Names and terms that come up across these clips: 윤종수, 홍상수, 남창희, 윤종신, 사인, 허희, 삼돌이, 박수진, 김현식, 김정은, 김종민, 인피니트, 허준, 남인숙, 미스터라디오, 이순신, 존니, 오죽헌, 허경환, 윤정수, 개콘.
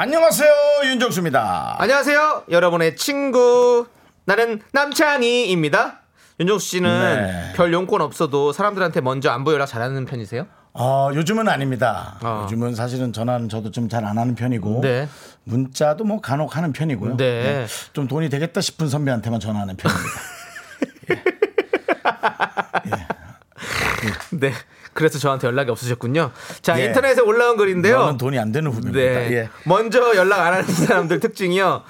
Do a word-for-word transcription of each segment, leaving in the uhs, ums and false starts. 안녕하세요, 윤종수입니다. 안녕하세요, 여러분의 친구 나는 남창희입니다. 윤종수 씨는 네. 별 용건 없어도 사람들한테 먼저 안부 연락 잘하는 편이세요? 어, 요즘은 아닙니다. 어. 요즘은 사실은 전화는 저도 좀 잘 안 하는 편이고 네. 문자도 뭐 간혹 하는 편이고요. 네. 네. 좀 돈이 되겠다 싶은 선배한테만 전화하는 편입니다. 예. 예. 네. 그래서 저한테 연락이 없으셨군요. 자, 예. 인터넷에 올라온 글인데요. 저는 돈이 안 되는 후배입니다. 네. 예. 먼저 연락 안 하는 사람들 특징이요.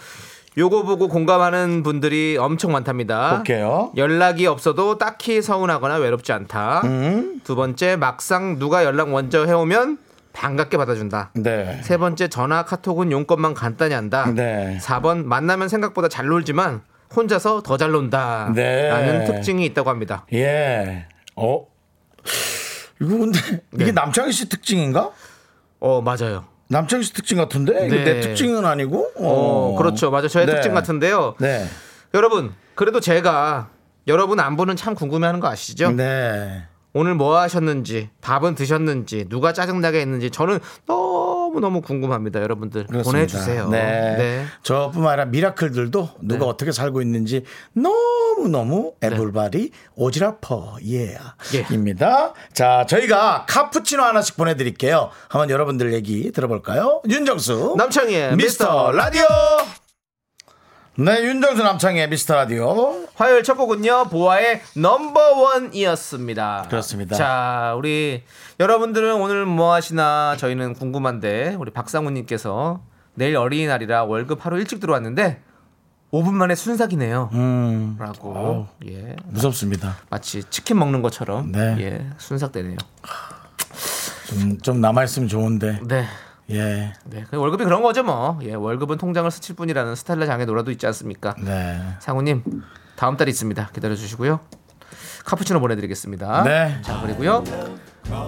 요거 보고 공감하는 분들이 엄청 많답니다. 볼게요. 연락이 없어도 딱히 서운하거나 외롭지 않다. 음. 두 번째, 막상 누가 연락 먼저 해오면 반갑게 받아준다. 네. 세 번째, 전화, 카톡은 용건만 간단히 한다. 네. 사 번, 만나면 생각보다 잘 놀지만 혼자서 더 잘 논다. 네. 라는 특징이 있다고 합니다. 예. 어? 이거 근데 이게 네. 남창희 씨 특징인가? 어, 맞아요. 남창희 씨 특징 같은데? 이게 네. 내 특징은 아니고? 어, 어 그렇죠. 맞아요. 저의 네. 특징 같은데요. 네. 여러분, 그래도 제가 여러분 안부는 참 궁금해하는 거 아시죠? 네. 오늘 뭐 하셨는지, 밥은 드셨는지, 누가 짜증나게 했는지 저는 너무너무 궁금합니다. 여러분들 그렇습니다. 보내주세요. 네. 네. 저뿐만 아니라 미라클들도 누가 네. 어떻게 살고 있는지 너무너무 에블바리 네. 오지라퍼예입니다. 예. 자, 저희가 카푸치노 하나씩 보내드릴게요. 한번 여러분들 얘기 들어볼까요? 윤정수 남창희의 미스터 라디오. 네, 윤정수 남창희의 미스터라디오 화요일 첫 곡은요 보아의 넘버원이었습니다. 그렇습니다. 자, 우리 여러분들은 오늘 뭐 하시나 저희는 궁금한데, 우리 박상훈님께서 내일 어린이날이라 월급 하루 일찍 들어왔는데 오 분 만에 순삭이네요. 음, 라고. 어우, 예, 무섭습니다. 마치 치킨 먹는 것처럼. 네. 예, 순삭되네요. 좀, 좀 남아있으면 좋은데. 네. 예. 네. 월급이 그런 거죠 뭐. 예. 월급은 통장을 스칠 뿐이라는 스텔라 장의 노래도 있지 않습니까? 네. 상우님, 다음 달이 있습니다. 기다려 주시고요. 카푸치노 보내드리겠습니다. 네. 자, 그리고요.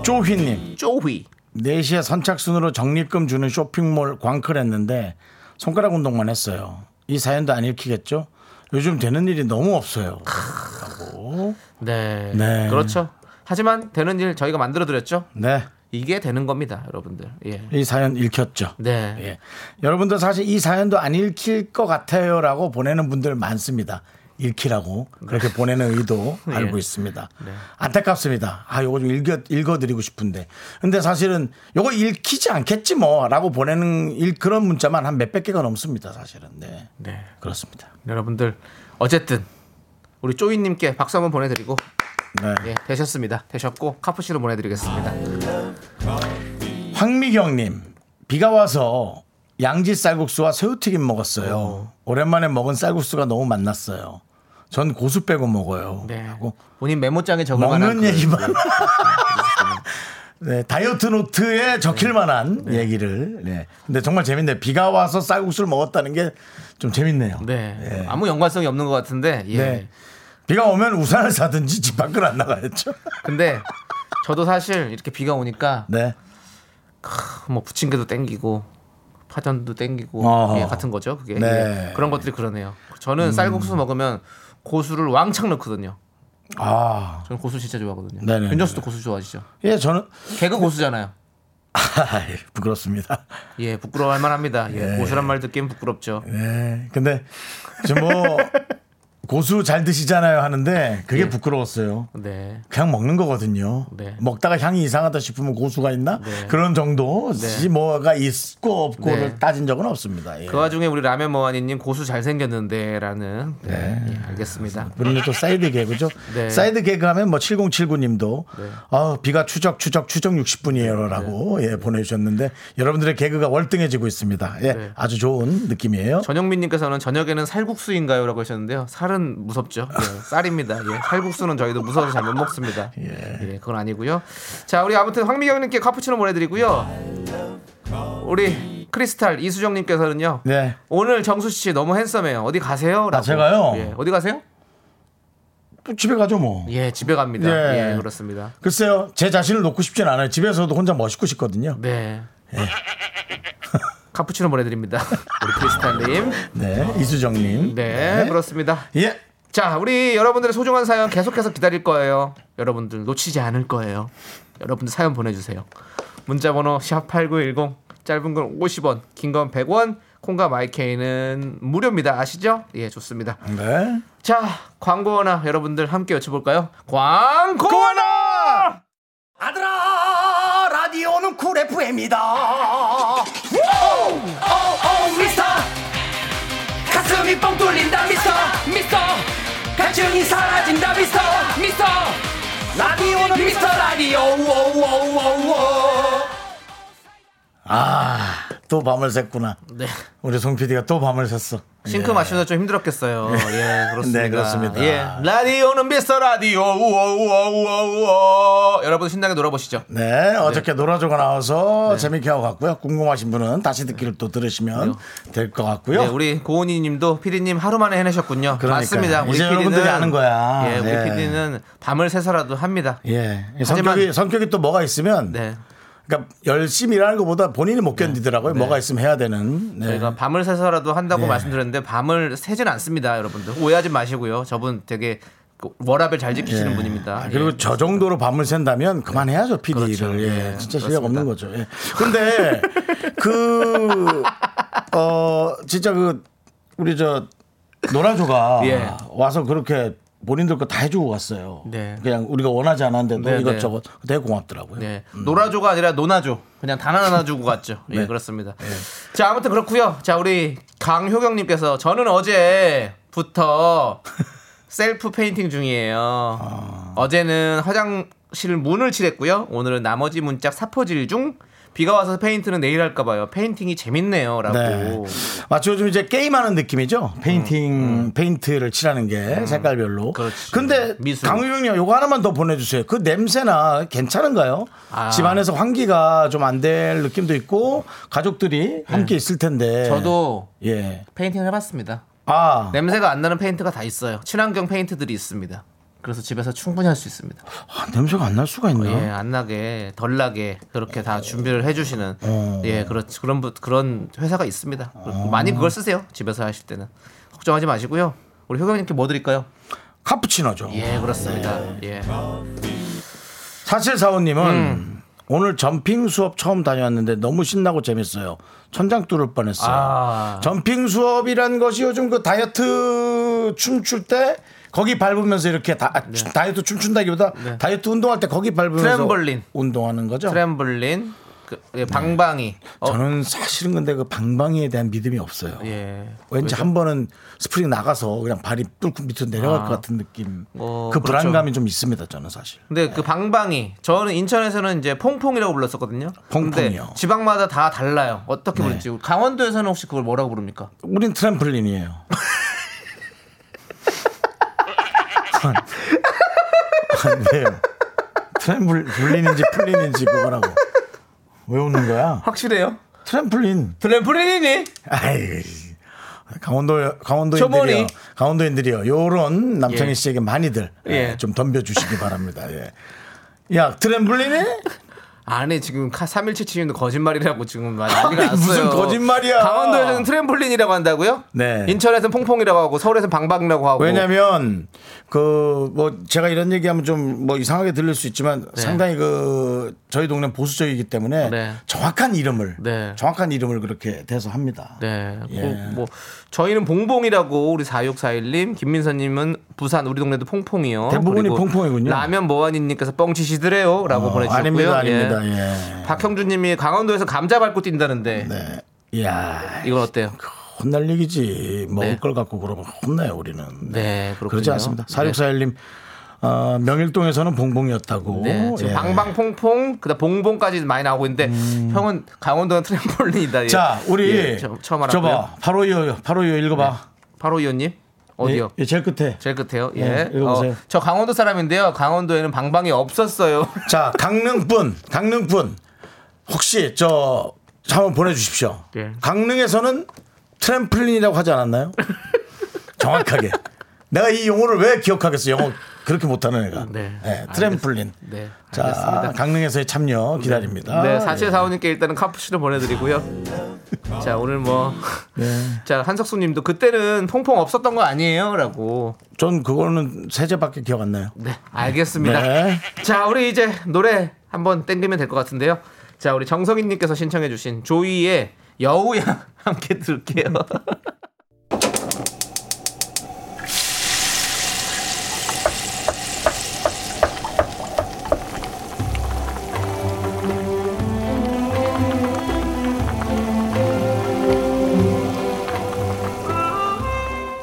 쪼휘님. 쪼휘. 네 시에 선착순으로 적립금 주는 쇼핑몰 광클했는데 손가락 운동만 했어요. 이 사연도 안 읽히겠죠? 요즘 되는 일이 너무 없어요. 크으. 네. 네. 그렇죠. 하지만 되는 일 저희가 만들어드렸죠? 네. 이게 되는 겁니다, 여러분들. 예. 이 사연 읽혔죠. 네. 예. 여러분들 사실 이 사연도 안 읽힐 것 같아요라고 보내는 분들 많습니다. 읽히라고 그렇게 네. 보내는 의도 알고 예. 있습니다. 네. 안타깝습니다. 아, 요거 좀 읽어 읽어드리고 싶은데. 근데 사실은 요거 읽히지 않겠지 뭐라고 보내는 일, 그런 문자만 한 몇백 개가 넘습니다, 사실은. 네. 네. 그렇습니다. 여러분들 어쨌든 우리 쪼이님께 박수 한번 보내드리고. 네. 예, 되셨습니다. 되셨고 카푸치노 보내드리겠습니다. 황미경님, 비가 와서 양지 쌀국수와 새우튀김 먹었어요. 오. 오랜만에 먹은 쌀국수가 너무 맛났어요. 전 고수 빼고 먹어요. 네. 하고 본인 메모장에 적을만한 먹는 얘기만. 네, 다이어트 노트에 적힐만한 네. 얘기를. 네. 근데 정말 재밌네. 비가 와서 쌀국수를 먹었다는 게 좀 재밌네요. 네. 네. 아무 연관성이 없는 것 같은데. 예. 네. 비가 오면 우산을 사든지 집 밖을 안 나가야죠. 근데 저도 사실 이렇게 비가 오니까 네. 크, 뭐 부침개도 땡기고 파전도 땡기고 예, 같은 거죠. 그게 네. 예, 그런 것들이 그러네요. 저는 음. 쌀국수 먹으면 고수를 왕창 넣거든요. 아, 저는 고수 진짜 좋아하거든요. 네네네. 윤정수도 고수 좋아하시죠? 예, 저는 개그 고수잖아요. 아, 예, 부끄럽습니다. 예, 부끄러워할 만합니다. 예, 예. 고수란 말 듣기엔 부끄럽죠. 예, 근데 지금 뭐. 고수 잘 드시잖아요 하는데 그게 예. 부끄러웠어요. 네. 그냥 먹는 거거든요. 네. 먹다가 향이 이상하다 싶으면 고수가 있나? 네. 그런 정도지. 네. 뭐가 있고 없고를 네. 따진 적은 없습니다. 예. 그 와중에 우리 라면 모하니님 고수 잘생겼는데 라는. 네. 네. 예, 알겠습니다. 그런데 또 사이드 개그죠. 네. 사이드 개그 하면 뭐 칠공칠구 님도 네. 아, 비가 추적 추적 추적 육십 분이에요 라고 네. 예, 보내주셨는데 여러분들의 개그가 월등해지고 있습니다. 예, 네. 아주 좋은 느낌이에요. 전영민님께서는 저녁에는 살국수인가요 라고 하셨는데요. 살은 무섭죠. 예, 쌀입니다. 예, 살국수는 저희도 무서워서 잘 못 먹습니다. 예. 예, 그건 아니고요. 자, 우리 아무튼 황미경님께 카푸치노 보내드리고요. 우리 크리스탈 이수정님께서는요. 네. 오늘 정수 씨 너무 핸섬해요. 어디 가세요? 라고. 아, 제가요? 예. 어디 가세요? 집에 가죠 뭐. 예, 집에 갑니다. 예. 예, 그렇습니다. 글쎄요, 제 자신을 놓고 싶진 않아요. 집에서도 혼자 멋있고 싶거든요. 네. 예. 카푸치노 보내드립니다. 우리 크리스탈님. 네. 이수정님. 네, 네. 그렇습니다. 예. 자, 우리 여러분들의 소중한 사연 계속해서 기다릴 거예요. 여러분들 놓치지 않을 거예요. 여러분들 사연 보내주세요. 문자번호 샵팔구일공, 짧은 건 오십 원, 긴 건 백 원, 콩과 마이케이는 무료입니다. 아시죠? 예, 좋습니다. 네. 자, 광고나 여러분들 함께 외쳐볼까요? 광고나! 아들아, 라디오는 쿨 에프엠이다. 오오오 미스터, 가슴이 뻥 뚫린다 미스터, 미스터, 갈증이 사라진다 미스터, 미스터, 라디오는 미스터 라디오. 오오오오오. 아, 또 밤을 샜구나. 네. 우리 송 피디가 또 밤을 샜어. 싱크 마시면서 예. 좀 힘들었겠어요. 예, 그렇습니다. 네, 그렇습니다. 예. 라디오는 미스터 라디오. 우오우오우오우오. 여러분 신나게 놀아보시죠. 네, 어저께 네. 놀아줘가 나와서 네. 재밌게 하고 갔고요. 궁금하신 분은 다시 듣기를 또 들으시면 네. 될 것 같고요. 네, 우리 고은이님도 피디님 하루 만에 해내셨군요. 그러니까요. 맞습니다. 우리 이제 피디는, 여러분들이 아는 거야. 예, 우리 예. 피디는 밤을 새서라도 합니다. 예, 하지만 성격이, 성격이 또 뭐가 있으면. 네. 그러니까 열심히 일하는 것보다 본인이 못 견디더라고요. 네. 뭐가 있으면 해야 되는. 네. 저희가 밤을 새서라도 한다고 네. 말씀드렸는데 밤을 새진 않습니다. 여러분들 오해하지 마시고요. 저분 되게 워라벨 잘 지키시는 예. 분입니다. 아, 그리고 예. 저 정도로 밤을 샌다면 그만해야죠. 피디를. 그렇죠. 예. 예. 진짜 실력 그렇습니다. 없는 거죠. 예. 근데 그 어 진짜 그 우리 저 노라조가 예. 와서 그렇게 본인들 거 다 해주고 갔어요. 네. 그냥 우리가 원하지 않았는데도 네, 이것저것 네. 되게 고맙더라고요. 네. 음. 노라조가 아니라 노나조. 그냥 단 하나 주고 갔죠. 네. 예, 그렇습니다. 네. 자, 아무튼 그렇고요. 자, 우리 강효경님께서 저는 어제부터 셀프 페인팅 중이에요. 아. 어제는 화장실 문을 칠했고요. 오늘은 나머지 문짝 사포질 중. 비가 와서 페인트는 내일 할까봐요. 페인팅이 재밌네요. 라고. 네. 마치 요즘 이제 게임하는 느낌이죠. 페인팅, 음, 음. 페인트를 칠하는 게 음. 색깔별로. 그렇지. 근데 강유영님 요거 하나만 더 보내주세요. 그 냄새나 괜찮은가요? 아. 집안에서 환기가 좀 안 될 느낌도 있고 가족들이 함께 네. 있을 텐데. 저도 예. 페인팅을 해봤습니다. 아. 냄새가 안 나는 페인트가 다 있어요. 친환경 페인트들이 있습니다. 그래서 집에서 충분히 할 수 있습니다. 아, 냄새가 안 날 수가 있나요? 예, 안 나게, 덜 나게 그렇게 다 준비를 해주시는 어... 예, 그런 그런 그런 회사가 있습니다. 어... 많이 그걸 쓰세요. 집에서 하실 때는 걱정하지 마시고요. 우리 효경님께 뭐 드릴까요? 카푸치노죠. 예, 그렇습니다. 예. 사칠사오님은 음. 오늘 점핑 수업 처음 다녀왔는데 너무 신나고 재밌어요. 천장 뚫을 뻔했어요. 아... 점핑 수업이란 것이 요즘 그 다이어트 춤출 때. 거기 밟으면서 이렇게 다, 네. 다이어트 춤춘다기보다 네. 다이어트 운동할 때 거기 밟으면서 트램블린. 운동하는 거죠. 트램블린, 그, 방방이. 네. 어. 저는 사실은 근데 그 방방이에 대한 믿음이 없어요. 예. 왠지 왜죠? 한 번은 스프링 나가서 그냥 발이 뚫고 밑으로 내려갈 아. 것 같은 느낌. 어, 그 그렇죠. 불안감이 좀 있습니다. 저는 사실. 근데 네. 그 방방이 저는 인천에서는 이제 퐁퐁이라고 불렀었거든요. 퐁퐁이요. 지방마다 다 달라요. 어떻게 네. 부르지? 강원도에서는 혹시 그걸 뭐라고 부릅니까? 우린 트램블린이에요. 안돼요. 트램블 불리는지 풀리는지 그거라고. 왜 웃는 거야? 확실해요? 트램플린. 트램플린이니? 아이, 강원도 강원도인들이요. 강원도인들이요. 요런 남창희 씨에게 예. 많이들 예. 좀 덤벼주시기 바랍니다. 예. 야, 트램플린이? 아니, 지금 삼일칠칠님도 거짓말이라고 지금 난리가 났어요. 무슨 거짓말이야. 강원도에서는 트램폴린이라고 한다고요? 네. 인천에서는 퐁퐁이라고 하고 서울에서는 방방이라고 하고. 왜냐면 그 뭐 제가 이런 얘기하면 좀 뭐 이상하게 들릴 수 있지만 네. 상당히 그 저희 동네 보수적이기 때문에 네. 정확한 이름을 네. 정확한 이름을 그렇게 대서 합니다. 네. 예. 그 뭐 저희는 봉봉이라고 우리 사육사일님, 김민서님은 부산 우리 동네도 퐁퐁이요. 대부분이 퐁퐁이군요. 라면 뭐하니님께서 뻥치시더래요라고 어, 보내주셨고요. 아닙니다, 아닙니다. 예. 예. 박형준님이 강원도에서 감자 밟고 뛴다는데. 네. 이야, 이건 어때요? 혼날 얘기지. 먹을 네. 걸 갖고 그러면 혼나요 우리는. 네, 네 그렇군요. 그러지 않습니다. 사육사일님 네. 어, 명일동에서는 봉봉이었다고. 네, 지금 예. 방방퐁퐁 그다음 봉봉까지 많이 나오고 있는데 음... 형은 강원도는 트램폴린이다. 예. 자, 우리 예, 저, 처음 알았고요. 줘봐. 바로 이어요. 바로 이어 읽어봐. 네. 바로 이어님. 어디요? 예, 제일 끝에. 제일 끝에요. 예. 예 어, 저 강원도 사람인데요. 강원도에는 방방이 없었어요. 자, 강릉분, 강릉분. 혹시 저 한번 보내주십시오. 예. 강릉에서는 트램플린이라고 하지 않았나요? 정확하게. 내가 이 용어를 왜 기억하겠어? 영어 그렇게 못하는 애가. 네. 네, 트램플린. 알겠습니다. 네. 자, 알겠습니다. 강릉에서의 참여 기다립니다. 네, 사칠사오님께 네, 일단은 카푸치노 보내드리고요. 자, 오늘 뭐. 네. 자, 한석수님도 그때는 퐁퐁 없었던 거 아니에요?라고. 전 그거는 세제밖에 기억 안 나요. 네, 알겠습니다. 네. 자, 우리 이제 노래 한번 땡기면 될 것 같은데요. 자, 우리 정성인님께서 신청해주신 조이의 여우야 함께 들을게요.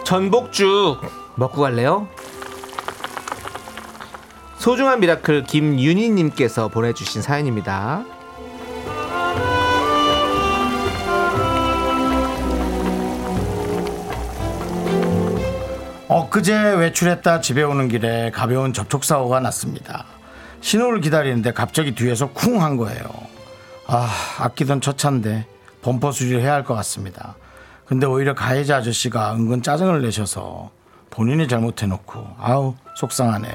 전복죽 먹고 갈래요? 소중한 미라클 김윤희님께서 보내주신 사연입니다. 엊그제 외출했다 집에 오는 길에 가벼운 접촉사고가 났습니다. 신호를 기다리는데 갑자기 뒤에서 쿵 한 거예요. 아, 아끼던 첫 차인데 범퍼 수리를 해야 할 것 같습니다. 근데 오히려 가해자 아저씨가 은근 짜증을 내셔서 본인이 잘못해놓고 아우 속상하네요.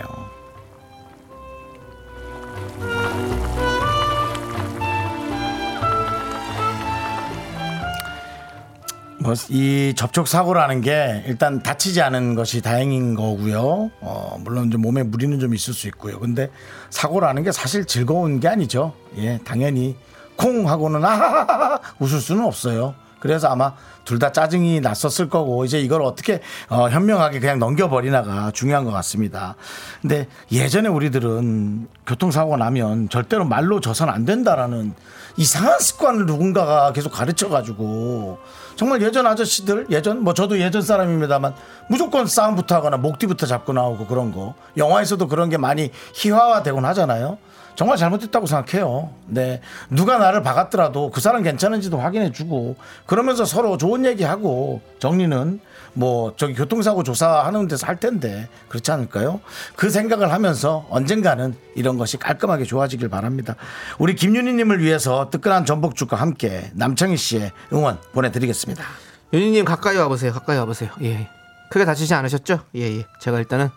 뭐 이 접촉사고라는 게 일단 다치지 않은 것이 다행인 거고요. 어, 물론 이제 몸에 무리는 좀 있을 수 있고요. 근데 사고라는 게 사실 즐거운 게 아니죠. 예, 당연히 콩 하고는 아하하하 웃을 수는 없어요. 그래서 아마 둘 다 짜증이 났었을 거고 이제 이걸 어떻게 어, 현명하게 그냥 넘겨버리나가 중요한 것 같습니다. 근데 예전에 우리들은 교통사고가 나면 절대로 말로 져서는 안 된다라는 이상한 습관을 누군가가 계속 가르쳐가지고 정말 예전 아저씨들, 예전 뭐 저도 예전 사람입니다만 무조건 싸움부터 하거나 목 뒤부터 잡고 나오고 그런 거, 영화에서도 그런 게 많이 희화화되곤 하잖아요. 정말 잘못했다고 생각해요. 네, 누가 나를 박았더라도 그 사람 괜찮은지도 확인해주고 그러면서 서로 좋은 얘기하고 정리는 뭐 저기 교통사고 조사하는 데서 할 텐데 그렇지 않을까요? 그 생각을 하면서 언젠가는 이런 것이 깔끔하게 좋아지길 바랍니다. 우리 김윤희님을 위해서 뜨끈한 전복죽과 함께 남창희 씨의 응원 보내드리겠습니다. 윤희님 가까이 와보세요. 가까이 와보세요. 예, 크게 다치지 않으셨죠? 예, 예. 제가 일단은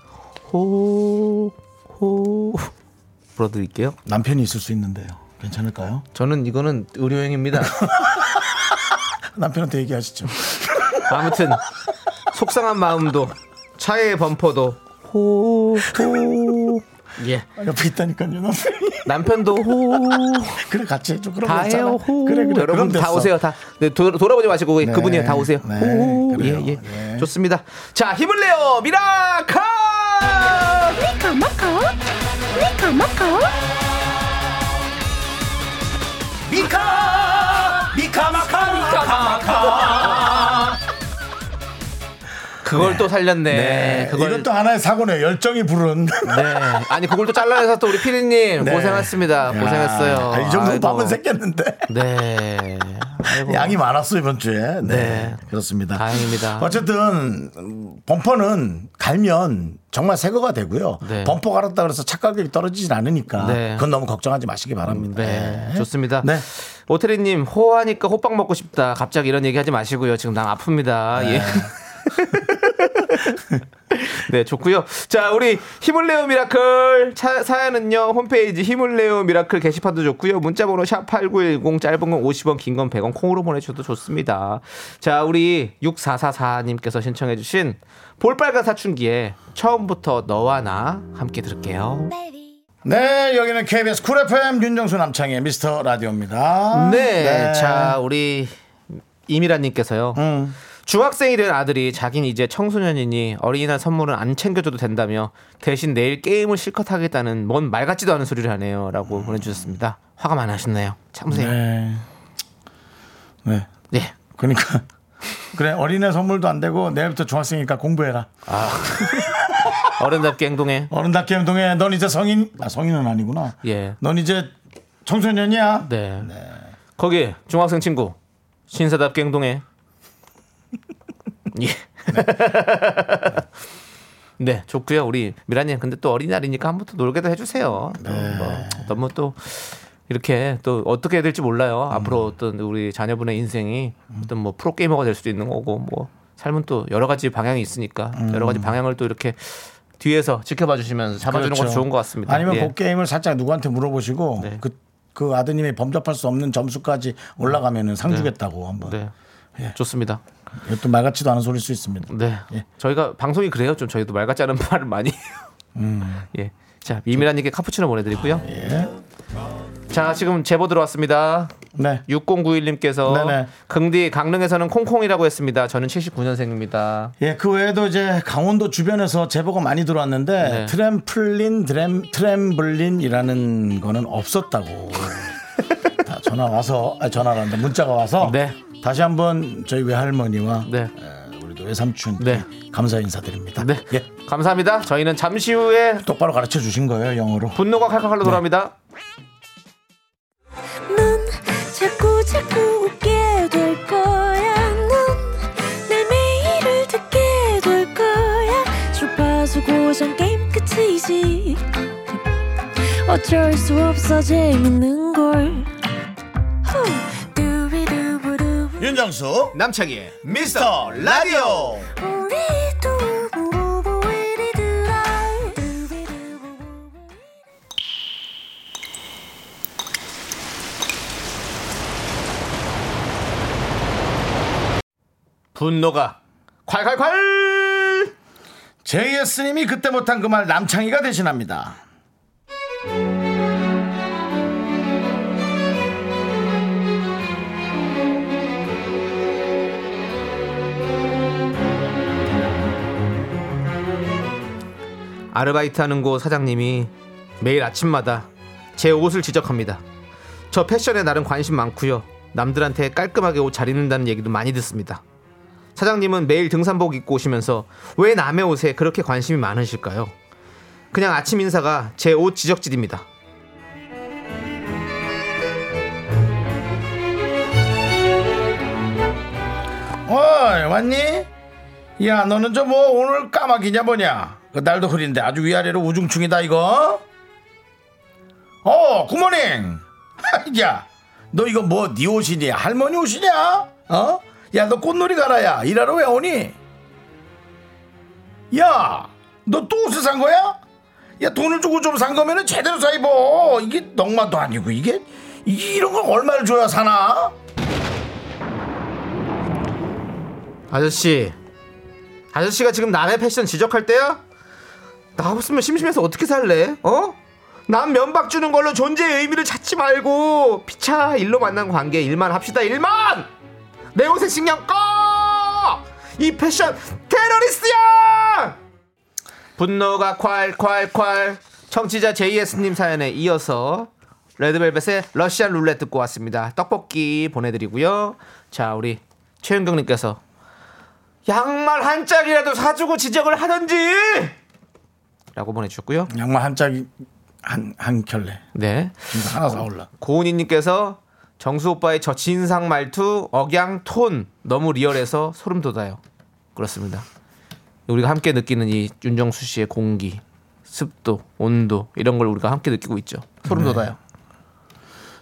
호 호 불러드릴게요. 남편이 있을 수 있는데요. 괜찮을까요? 저는 이거는 의료행위입니다. 남편한테 얘기하시죠. 아무튼 속상한 마음도 차의 범퍼도 호호 예 옆에 있다니까요. 남편이. 남편도 호 그래 같이 해줘. 다 해요. 호 그래 그래 여러분 다 오세요. 다 네, 도, 돌아보지 마시고 네, 그분이 다 오세요. 네, 호 예, 예. 네. 좋습니다. 자 힘을 내요 미라카 미카마카 미카 마카 미카 미카 마카 미카 마카 그걸 네. 또 살렸네. 네. 그걸... 이건 또 하나의 사고네. 열정이 부른. 네. 아니 그걸 또 잘라내서 또 우리 피디님 네. 고생했습니다. 야. 고생했어요. 아, 이 정도 밥은 생겼는데. 네. 아이고. 양이 많았어요 이번 주에. 네. 네. 그렇습니다. 다행입니다. 어쨌든 범퍼는 갈면 정말 새거가 되고요. 네. 범퍼 갈았다 그래서 착각력이 떨어지진 않으니까 네. 그건 너무 걱정하지 마시기 바랍니다. 네. 네. 좋습니다. 네. 오태리님 호하니까 호빵 먹고 싶다. 갑자기 이런 얘기하지 마시고요. 지금 난 아픕니다. 네. 예. 네 좋고요. 자 우리 힘을 내요 미라클 차, 사연은요 홈페이지 힘을 내요 미라클 게시판도 좋고요. 문자번호 샵팔구일공 짧은 건 오십 원 긴 건 백 원 콩으로 보내주셔도 좋습니다. 자 우리 육사사사님께서 신청해 주신 볼빨간 사춘기에 처음부터 너와 나 함께 들을게요. 네 여기는 케이비에스 쿨 에프엠 윤정수 남창의 미스터 라디오입니다. 네, 네. 자 우리 이미라님께서요 음. 중학생이 된 아들이 자긴 이제 청소년이니 어린이날 선물은 안 챙겨줘도 된다며 대신 내일 게임을 실컷 하겠다는 뭔 말 같지도 않은 소리를 하네요 라고 보내주셨습니다. 화가 많으셨네요. 참으세요. 네. 네. 네. 그러니까 그래 어린이날 선물도 안 되고 내일부터 중학생이니까 공부해라. 아. 어른답게 행동해. 어른답게 행동해. 넌 이제 성인. 아, 성인은 아니구나. 예. 넌 이제 청소년이야. 네. 네. 거기 중학생 친구 신사답게 행동해. 예. 네. 네 좋고요. 우리 미라님 근데 또 어린이날이니까 한번 또 놀게도 해주세요. 네. 뭐, 너무 또 이렇게 또 어떻게 해야 될지 몰라요. 음. 앞으로 어떤 우리 자녀분의 인생이 어떤 뭐 프로게이머가 될 수도 있는 거고 뭐 삶은 또 여러 가지 방향이 있으니까 음. 여러 가지 방향을 또 이렇게 뒤에서 지켜봐 주시면서 잡아주는 그렇죠. 것도 좋은 것 같습니다. 아니면 예. 복게임을 살짝 누구한테 물어보시고 네. 그, 그 아드님이 범접할 수 없는 점수까지 올라가면은 상 네. 주겠다고 한번. 네. 예. 좋습니다. 이것도 말 같지도 않은 소리일 수 있습니다. 네. 예. 저희가 방송이 그래요. 좀 저희도 말 같지 않은 말을 많이 해요. 음. 예. 자, 미미라님께 카푸치노 보내드리고요. 예. 자, 지금 제보 들어왔습니다. 네. 육공구일님께서 긍디 강릉에서는 콩콩이라고 했습니다. 저는 칠십구년생입니다. 예, 그 외에도 이제 강원도 주변에서 제보가 많이 들어왔는데 네. 트램플린 드램, 트램블린이라는 거는 없었다고 다 전화 와서 아, 전화란다 문자가 와서 네. 다시 한번 저희 외할머니와 네. 에, 우리도 외삼촌 네. 감사 인사드립니다. 네, 예. 감사합니다. 저희는 잠시 후에 똑바로 가르쳐 주신 거예요 영어로. 분노가 칼칼칼로 네. 돌아옵니다. 자꾸 자꾸 웃게 될 거야. 넌내 매일을 듣게 될 거야. 주파수 고정 게임 끝이지. 어쩔 수 없어 재밌는 걸. 윤정수 남창희 미스터 라디오. 분노가 콸콸콸. 제이에스님이 그때 못한 그 말 남창희가 대신합니다. 아르바이트하는 곳 사장님이 매일 아침마다 제 옷을 지적합니다. 저 패션에 나름 관심 많고요. 남들한테 깔끔하게 옷 잘 입는다는 얘기도 많이 듣습니다. 사장님은 매일 등산복 입고 오시면서 왜 남의 옷에 그렇게 관심이 많으실까요? 그냥 아침 인사가 제 옷 지적질입니다. 어이 왔니? 야 너는 저 뭐 오늘 까마귀냐 뭐냐? 그 날도 흐린데 아주 위아래로 우중충이다 이거. 어 굿모닝. 야 너 이거 뭐 네 옷이니? 할머니 옷이냐? 어? 야 너 꽃놀이 가라야 일하러 왜 오니? 야 너 또 옷을 산 거야? 야 돈을 주고 좀 산 거면은 제대로 사 입어. 이게 넉마도 아니고 이게 이런 걸 얼마를 줘야 사나? 아저씨 아저씨가 지금 남의 패션 지적할 때야? 나 없으면 심심해서 어떻게 살래? 어? 난 면박 주는 걸로 존재의 의미를 찾지 말고 피차 일로 만난 관계 일만 합시다 일만! 내 옷에 신경 꺼! 이 패션 테러리스트야! 분노가 콸콸콸. 청취자 제이에스님 사연에 이어서 레드벨벳의 러시안 룰렛 듣고 왔습니다. 떡볶이 보내드리고요. 자 우리 최윤경님께서 양말 한 짝이라도 사주고 지적을 하던지! 라고 보내주셨고요. 양말 한 짝이 한, 한 켤레. 네. 하나 사올라. 고은이님께서 정수 오빠의 저 진상 말투, 억양, 톤 너무 리얼해서 소름 돋아요. 그렇습니다. 우리가 함께 느끼는 이 윤정수 씨의 공기, 습도, 온도 이런 걸 우리가 함께 느끼고 있죠. 소름 네. 돋아요.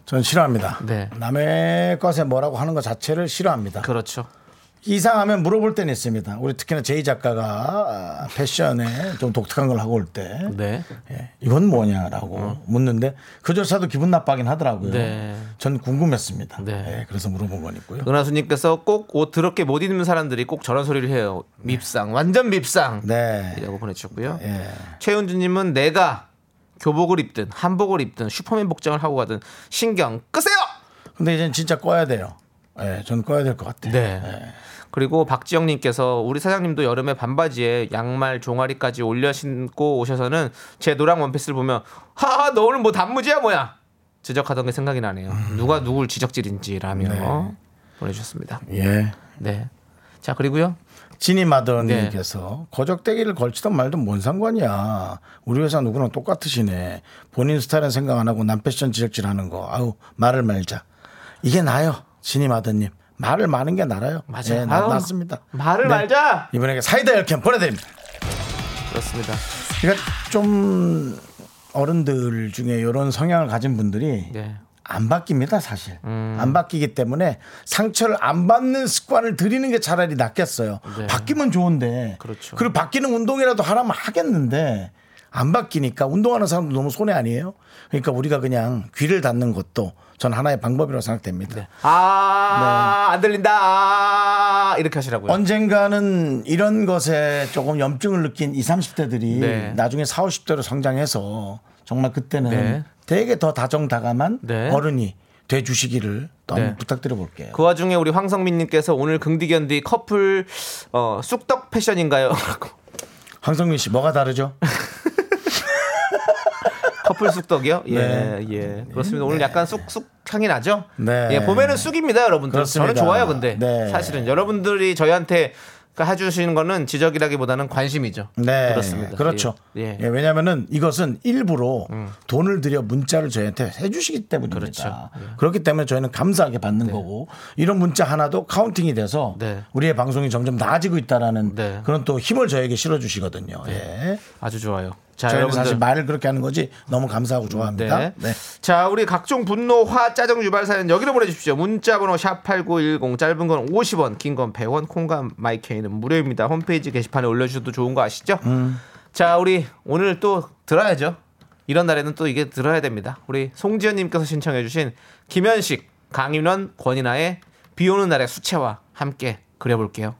전 싫어합니다. 네. 남의 것에 뭐라고 하는 것 자체를 싫어합니다. 그렇죠. 이상하면 물어볼 때는 있습니다. 우리 특히나 제이 작가가 패션에 좀 독특한 걸 하고 올 때 네. 예, 이건 뭐냐라고 어. 묻는데 그조차도 기분 나빠하긴 하더라고요. 네. 전 궁금했습니다. 네. 예, 그래서 물어본 건 있고요. 은하수님께서 꼭 옷 더럽게 못 입는 사람들이 꼭 저런 소리를 해요. 밉상 완전 밉상 네. 이라고 보내주셨고요. 예. 최은주님은 내가 교복을 입든 한복을 입든 슈퍼맨 복장을 하고 가든 신경 끄세요. 근데 이제는 진짜 꺼야 돼요. 네, 저는 꺼야 될 것 같아요. 네. 네. 그리고 박지영님께서 우리 사장님도 여름에 반바지에 양말 종아리까지 올려 신고 오셔서는 제 노랑 원피스를 보면 하하 너 오늘 뭐 단무지야 뭐야 지적하던 게 생각이 나네요. 음. 누가 누굴 지적질인지라며 네. 보내주셨습니다. 예. 네. 자 그리고요. 지니마더님께서 네. 거적대기를 걸치던 말든 뭔 상관이야. 우리 회사 누구랑 똑같으시네. 본인 스타일은 생각 안 하고 남 패션 지적질하는 거. 아우 말을 말자. 이게 나요. 신임 아드님 말을 많은 게 나아요. 맞아요. 네, 나, 맞습니다. 말을 네, 말자. 이번에 사이다 열캔 보내드립니다. 그렇습니다. 그러니까 좀 어른들 중에 이런 성향을 가진 분들이 네. 안 바뀝니다 사실. 음. 안 바뀌기 때문에 상처를 안 받는 습관을 들이는 게 차라리 낫겠어요. 네. 바뀌면 좋은데 그렇죠. 그리고 바뀌는 운동이라도 하라면 하겠는데 안 바뀌니까 운동하는 사람도 너무 손해 아니에요? 그러니까 우리가 그냥 귀를 닫는 것도 전 하나의 방법이라고 생각됩니다. 네. 아, 네. 안 들린다. 아~ 이렇게 하시라고요. 언젠가는 이런 것에 조금 염증을 느낀 이십, 삼십 대들이 네. 나중에 사십, 오십 대로 성장해서 정말 그때는 네. 되게 더 다정다감한 네. 어른이 돼주시기를 또 한번 네. 부탁드려 볼게요. 그 와중에 우리 황성민님께서 오늘 긍디견디 커플 어, 쑥떡 패션인가요? 황성민 씨 뭐가 다르죠? 커플 쑥떡이요? 예, 네. 예. 그렇습니다. 오늘 네. 약간 쑥쑥 향이 나죠? 네. 예, 봄에는 쑥입니다, 여러분들. 그렇습니다. 저는 좋아요, 근데. 네. 사실은 여러분들이 저희한테 해주시는 거는 지적이라기보다는 관심이죠. 네. 그렇습니다. 그렇죠. 예. 예. 예. 왜냐면은 이것은 일부러 음. 돈을 들여 문자를 저희한테 해주시기 때문입니다. 그렇죠. 예. 그렇기 때문에 저희는 감사하게 받는 네. 거고 이런 문자 하나도 카운팅이 돼서 네. 우리의 방송이 점점 나아지고 있다라는 네. 그런 또 힘을 저에게 실어주시거든요. 네. 예. 아주 좋아요. 자, 저희는 여러분들. 사실 말을 그렇게 하는 거지 너무 감사하고 좋아합니다. 네. 네. 자, 우리 각종 분노, 화, 짜증 유발 사연 여기로 보내주십시오. 문자번호 샵 팔구일공, 짧은 건 오십 원, 긴 건 백 원, 콩과 마이케이는 무료입니다. 홈페이지 게시판에 올려주셔도 좋은 거 아시죠? 음. 자, 우리 오늘 또 들어야죠. 이런 날에는 또 이게 들어야 됩니다. 우리 송지연님께서 신청해주신 김현식, 강윤원, 권인아의 비오는 날의 수채화 함께 그려볼게요.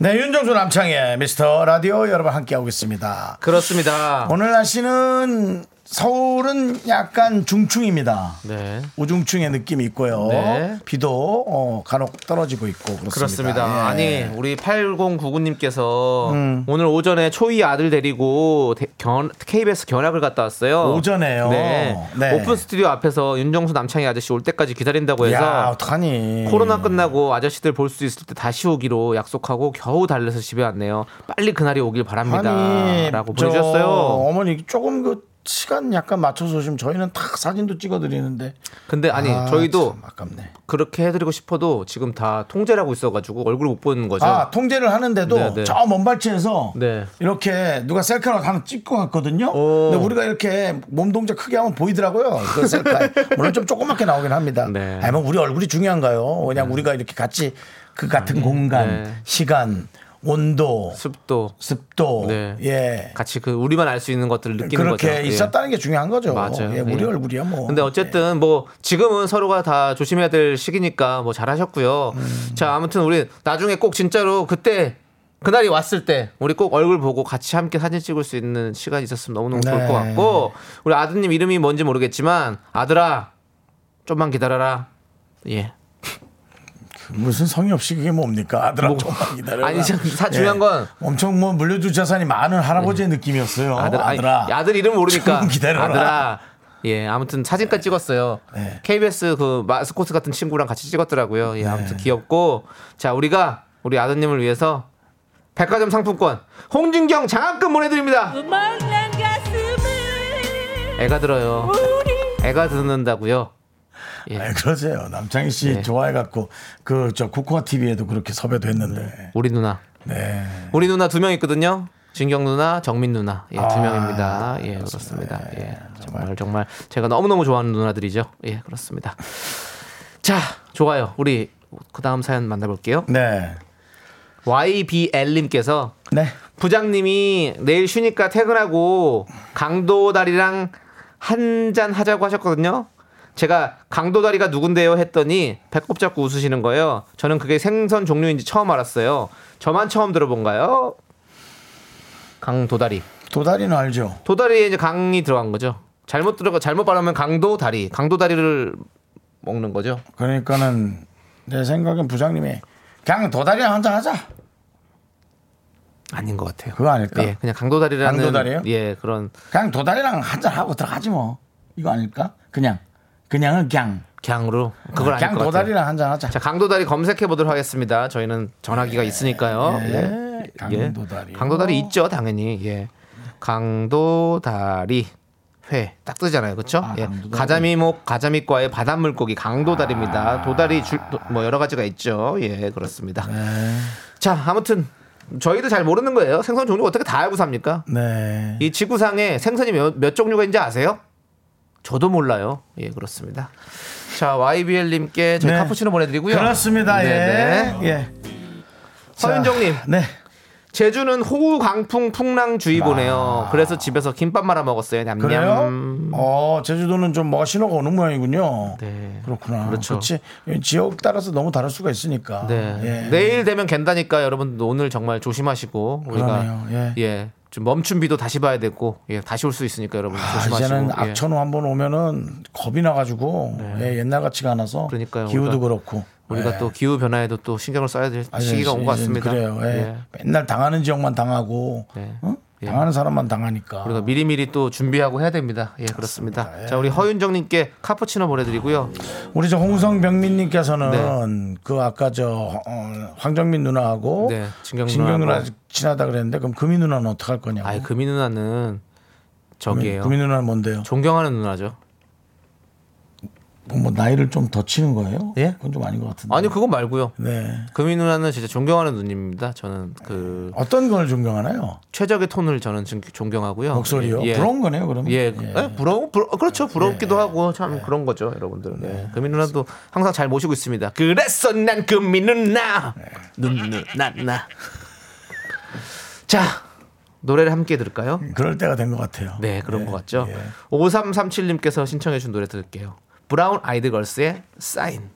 네, 윤종수 남창의 미스터 라디오 여러분 함께하고 있습니다. 그렇습니다. 오늘 날씨는 서울은 약간 중충입니다. 네. 우중충의 느낌이 있고요. 네. 비도 어, 간혹 떨어지고 있고 그렇습니다. 그렇습니다. 예. 아니 우리 팔공구구 님께서 음. 오늘 오전에 초이 아들 데리고 대, 견, 케이비에스 견학을 갔다 왔어요. 오전에요? 네. 네. 오픈 스튜디오 앞에서 윤정수 남창희 아저씨 올 때까지 기다린다고 해서 야, 어떡하니. 코로나 끝나고 아저씨들 볼 수 있을 때 다시 오기로 약속하고 겨우 달래서 집에 왔네요. 빨리 그날이 오길 바랍니다. 아니, 라고 보내주셨어요. 어머니 조금 그 시간 약간 맞춰서 오시면 저희는 딱 사진도 찍어드리는데. 근데 아니 아, 저희도 아깝네. 그렇게 해드리고 싶어도 지금 다 통제를 하고 있어가지고 얼굴 못 보는 거죠. 아 통제를 하는데도 네네. 저 먼발치에서 네. 이렇게 누가 셀카로 하나 찍고 갔거든요. 오. 근데 우리가 이렇게 몸 동작 크게 하면 보이더라고요. 그 셀카 물론 좀 조그맣게 나오긴 합니다. 네. 아니면 우리 얼굴이 중요한가요? 그냥 네. 우리가 이렇게 같이 그 같은 아니, 공간, 네. 시간. 온도, 습도, 습도, 네. 예, 같이 그 우리만 알 수 있는 것들을 느끼는 그렇게 거죠. 그렇게 있었다는 예. 게 중요한 거죠. 맞아요. 예, 우리 예. 얼굴이야 뭐. 근데 어쨌든 예. 뭐 지금은 서로가 다 조심해야 될 시기니까 뭐 잘하셨고요. 음. 자, 아무튼 우리 나중에 꼭 진짜로 그때 그날이 왔을 때 우리 꼭 얼굴 보고 같이 함께 사진 찍을 수 있는 시간이 있었으면 너무너무 네. 좋을 것 같고 우리 아드님 이름이 뭔지 모르겠지만 아들아 좀만 기다려라. 예. 무슨 성의 없이 그게 뭡니까? 아들아 뭐, 조금만 기다려라. 아니 사 중요한 예. 건 엄청 뭐 물려줄 재산이 많은 할아버지의 네. 느낌이었어요. 아들, 아들아 아니, 아들 이름 모르니까 기다려라. 아들아 예 아무튼 사진까지 찍었어요. 네. 케이비에스 그 마스코트 같은 친구랑 같이 찍었더라고요. 예 아무튼 네. 귀엽고 자 우리가 우리 아드님을 위해서 백화점 상품권 홍진경 장학금 보내드립니다. 애가 들어요. 애가 듣는다고요. 예. 아니, 그러세요. 남창희 씨 예. 좋아해갖고 그 저 코코아 티비에도 그렇게 섭외도 했는데. 우리 누나. 네. 우리 누나 두 명 있거든요. 진경 누나, 정민 누나. 예, 아, 두 명입니다. 예, 그렇습니다. 네. 예, 정말 정말 제가 너무 너무 좋아하는 누나들이죠. 예, 그렇습니다. 자, 좋아요. 우리 그 다음 사연 만나볼게요. 네. 와이비엘님께서 네. 부장님이 내일 쉬니까 퇴근하고 강도다리랑 한잔 하자고 하셨거든요. 제가 강도다리가 누군데요 했더니 배꼽 잡고 웃으시는 거예요. 저는 그게 생선 종류인지 처음 알았어요. 저만 처음 들어본가요? 강도다리. 도다리는 알죠. 도다리에 이제 강이 들어간 거죠. 잘못 들어가 잘못 발음하면 강도다리. 강도다리를 먹는 거죠. 그러니까는 내 생각엔 부장님이 그냥 도다리랑 한잔 하자. 아닌 것 같아요. 그거 아닐까? 예, 그냥 강도다리라는. 강도다리요? 예, 그런. 그냥 도다리랑 한잔 하고 들어가지 뭐. 이거 아닐까? 그냥. 그냥은 강. 강으로 그걸 아닐 것 같아요. 도다리랑 한잔 하자. 자, 강도다리 검색해 보도록 하겠습니다. 저희는 전화기가 예, 있으니까요. 예, 예. 강도다리. 예. 강도다리 있죠, 당연히. 예. 강도다리 회 딱 뜨잖아요, 그렇죠? 아, 예. 가자미목 가자미과의 바닷물고기 강도다리입니다. 아. 도다리 줄 뭐 여러 가지가 있죠. 예, 그렇습니다. 네. 자, 아무튼. 저희도 잘 모르는 거예요. 생선 종류 어떻게 다 알고 삽니까? 네. 이 지구상에 생선이 몇, 몇 종류가 있는지 아세요? 저도 몰라요. 예, 그렇습니다. 자, 와이비엘님께 저희 네. 카푸치노 보내드리고요. 그렇습니다. 네네. 예. 예. 서윤정님. 네. 제주는 호우 강풍 풍랑주의보네요. 아. 그래서 집에서 김밥 말아 먹었어요. 냠냠. 그래요? 어, 제주도는 좀 뭐 신호가 오는 모양이군요. 네. 그렇구나. 그렇죠. 그렇지. 지역 따라서 너무 다를 수가 있으니까. 네. 예. 내일 되면 갠다니까 여러분들 오늘 정말 조심하시고 우리가 예. 예. 좀 멈춘 비도 다시 봐야 되고 예, 다시 올 수 있으니까 여러분 아, 조심하시고. 이제는 예. 악천후 한번 오면은 겁이 나가지고 네. 예, 옛날 같지가 않아서. 그러니까요. 기후도 그렇고. 우리가 예. 또 기후 변화에도 또 신경을 써야 될 아니, 시기가 온 것 같습니다. 그래요. 예. 예. 맨날 당하는 지역만 당하고 예. 어? 당하는 예. 사람만 당하니까 우리가 미리미리 또 준비하고 해야 됩니다. 예, 그렇습니다. 예. 자, 우리 허윤정님께 카푸치노 보내드리고요. 우리 저 홍성병민님께서는 네. 그 아까 저 어, 황정민 누나하고 네. 진경, 진경 누나 친하다 그랬는데 그럼 금희 누나는 어떻게 할 거냐고. 아이, 금희 누나는 저기예요. 금희 누나는 뭔데요? 존경하는 누나죠. 뭐 나이를 좀 더 치는 거예요? 예? 그건 좀 아닌 것 같은데. 아니 그건 말고요. 네. 금희 누나는 진짜 존경하는 누님입니다. 저는 그 어떤 걸 존경하나요? 최적의 톤을 저는 존경하고요. 목소리요? 예. 부러운 거네요, 그러면. 예, 예. 예. 부러운 부러, 그렇죠. 부럽기도 예. 하고 참 예. 그런 거죠, 여러분들. 네. 예. 금희 누나도 항상 잘 모시고 있습니다. 그랬어, 난 금희 누나, 예. 누누나 나. 자. 노래를 함께 들을까요? 그럴 때가 된 것 같아요. 네, 그런 예. 것 같죠. 예. 오삼삼칠님께서 신청해 준 노래 들을게요. 브라운 아이드 걸스의 사인.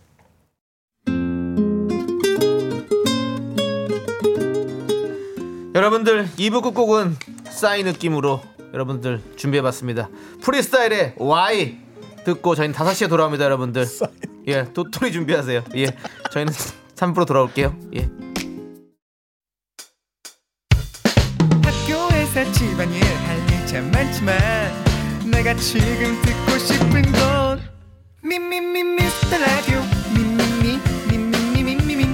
여러분들 이 부 끝곡은 사인 느낌으로 여러분들 준비해봤습니다. 프리스타일의 와이 듣고 저희는 다섯 시에 돌아옵니다. 여러분들 예, 도토리 준비하세요. 예, 저희는 삼 부로 돌아올게요. 예. 학교에서 집안일 할 일 참 많지만 내가 지금 듣고 싶은 건 미미미 미스터 라디오 미미미 미미미 미미미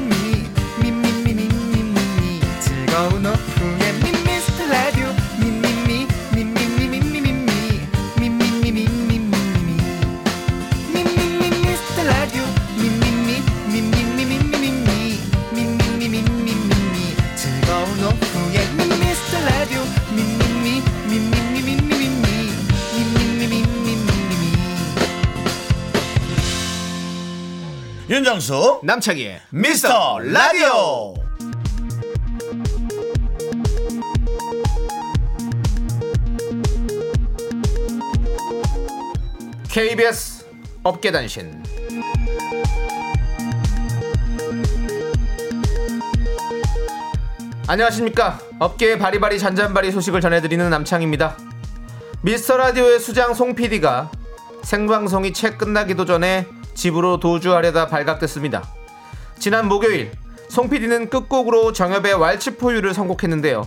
미미미 미미미 즐거운 오픈에 미스터 라디오 미미미 미미미 미미미 미미미 미미미 미미미 미스터 라디오 미미미 미미미 미미미 미미미 미미미 즐거운 오픈에 미스터 라디오 미미미 미미미 윤정수 남창희의 미스터 라디오. 케이비에스 업계단신. 안녕하십니까. 업계의 바리바리 잔잔바리 소식을 전해드리는 남창희입니다. 미스터 라디오의 수장 송 피디가 생방송이 채 끝나기도 전에 집으로 도주하려다 발각됐습니다. 지난 목요일 송 피디는 끝곡으로 정엽의 왈츠포유를 선곡했는데요.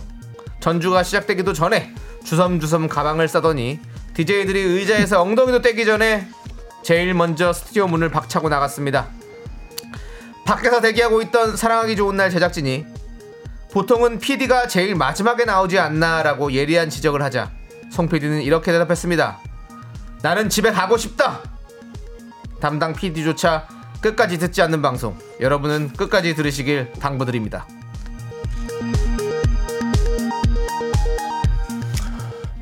전주가 시작되기도 전에 주섬주섬 가방을 싸더니 디제이들이 의자에서 엉덩이도 떼기 전에 제일 먼저 스튜디오 문을 박차고 나갔습니다. 밖에서 대기하고 있던 사랑하기 좋은 날 제작진이 보통은 피디가 제일 마지막에 나오지 않나 라고 예리한 지적을 하자 송 피디는 이렇게 대답했습니다. 나는 집에 가고 싶다. 담당 피디조차 끝까지 듣지 않는 방송, 여러분은 끝까지 들으시길 당부드립니다.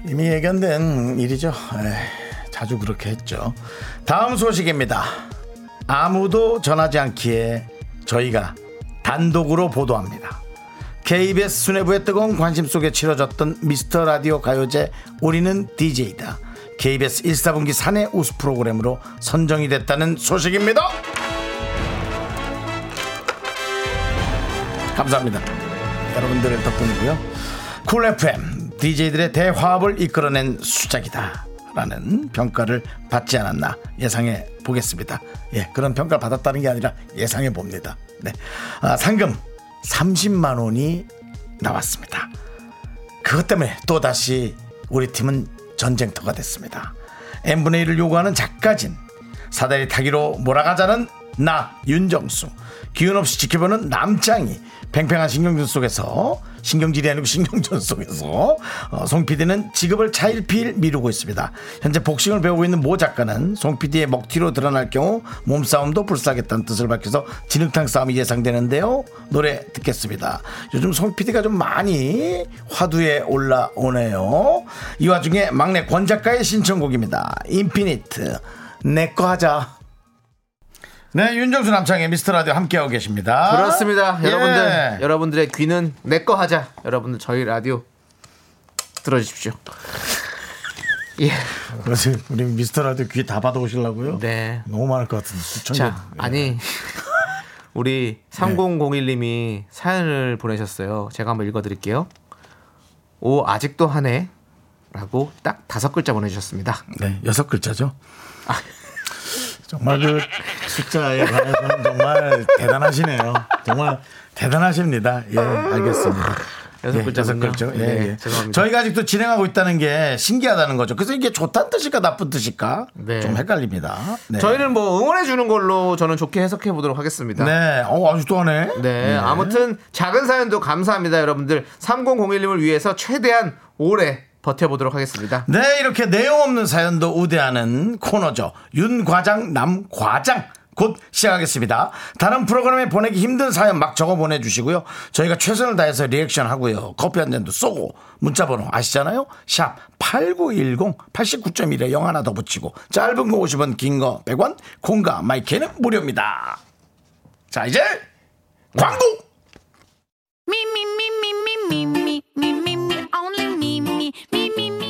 이미 예견된 일이죠. 에이, 자주 그렇게 했죠. 다음 소식입니다. 아무도 전하지 않기에 저희가 단독으로 보도합니다. 케이비에스 수뇌부의 뜨거운 관심 속에 치러졌던 미스터 라디오 가요제 우리는 디제이다. 케이비에스 일사분기 사내 우수 프로그램으로 선정이 됐다는 소식입니다. 감사합니다. 여러분들의 덕분이고요. 쿨 에프엠 디제이들의 대화합을 이끌어낸 수작이다 라는 평가를 받지 않았나 예상해 보겠습니다. 예, 그런 평가를 받았다는 게 아니라 예상해 봅니다. 네, 아, 상금 삼십만 원이 나왔습니다. 그것 때문에 또다시 우리 팀은 전쟁터가 됐습니다. n분의 일을 요구하는 작가진, 사다리 타기로 몰아가자는 나 윤정수, 기운 없이 지켜보는 남짱이 팽팽한 신경전 속에서 신경질이 아니고 신경전 속에서 어, 송 피디는 직업을 차일피일 미루고 있습니다. 현재 복싱을 배우고 있는 모 작가는 송 피디의 먹튀로 드러날 경우 몸싸움도 불사하겠다는 뜻을 밝혀서 진흙탕 싸움이 예상되는데요. 노래 듣겠습니다. 요즘 송 피디가 좀 많이 화두에 올라오네요. 이 와중에 막내 권 작가의 신청곡입니다. 인피니트 내꺼 하자. 네, 윤종수 남창의 미스터라디오 함께하고 계십니다. 그렇습니다. 예. 여러분들, 여러분들의 귀는 내꺼 하자. 여러분들 저희 라디오 들어주십시오. 예. 그래서 우리 미스터라디오 귀 다 받아오시려고요? 네. 너무 많을 것 같은데. 자, 예. 아니 우리 삼공공일 님이 네. 사연을 보내셨어요. 제가 한번 읽어드릴게요. 오, 아직도 하네 라고 딱 다섯 글자 보내주셨습니다. 네, 여섯 글자죠. 아, 정말 그 숫자에 관해서는 정말 대단하시네요. 정말 대단하십니다. 예, 알겠습니다. 여섯 글자죠. 글자. 예, 예. 예. 죄송합니다. 저희가 아직도 진행하고 있다는 게 신기하다는 거죠. 그래서 이게 좋다는 뜻일까 나쁜 뜻일까 네. 좀 헷갈립니다. 네. 저희는 뭐 응원해 주는 걸로 저는 좋게 해석해 보도록 하겠습니다. 네, 어, 아직도 하네. 네. 네, 아무튼 작은 사연도 감사합니다, 여러분들. 삼공공일 님을 위해서 최대한 오래 버텨보도록 하겠습니다. 네, 이렇게 내용 없는 사연도 우대하는 코너죠. 윤 과장, 남 과장 곧 시작하겠습니다. 다른 프로그램에 보내기 힘든 사연 막 적어 보내주시고요. 저희가 최선을 다해서 리액션하고요. 커피 한 잔도 쏘고 문자번호 아시잖아요. 샵 팔구일공 팔십구 점 일에 영 하나 더 붙이고 짧은 거 오십 원 긴 거 백 원 콩과 마이크는 무료입니다. 자, 이제 광고! 미미미미미미미미미 only me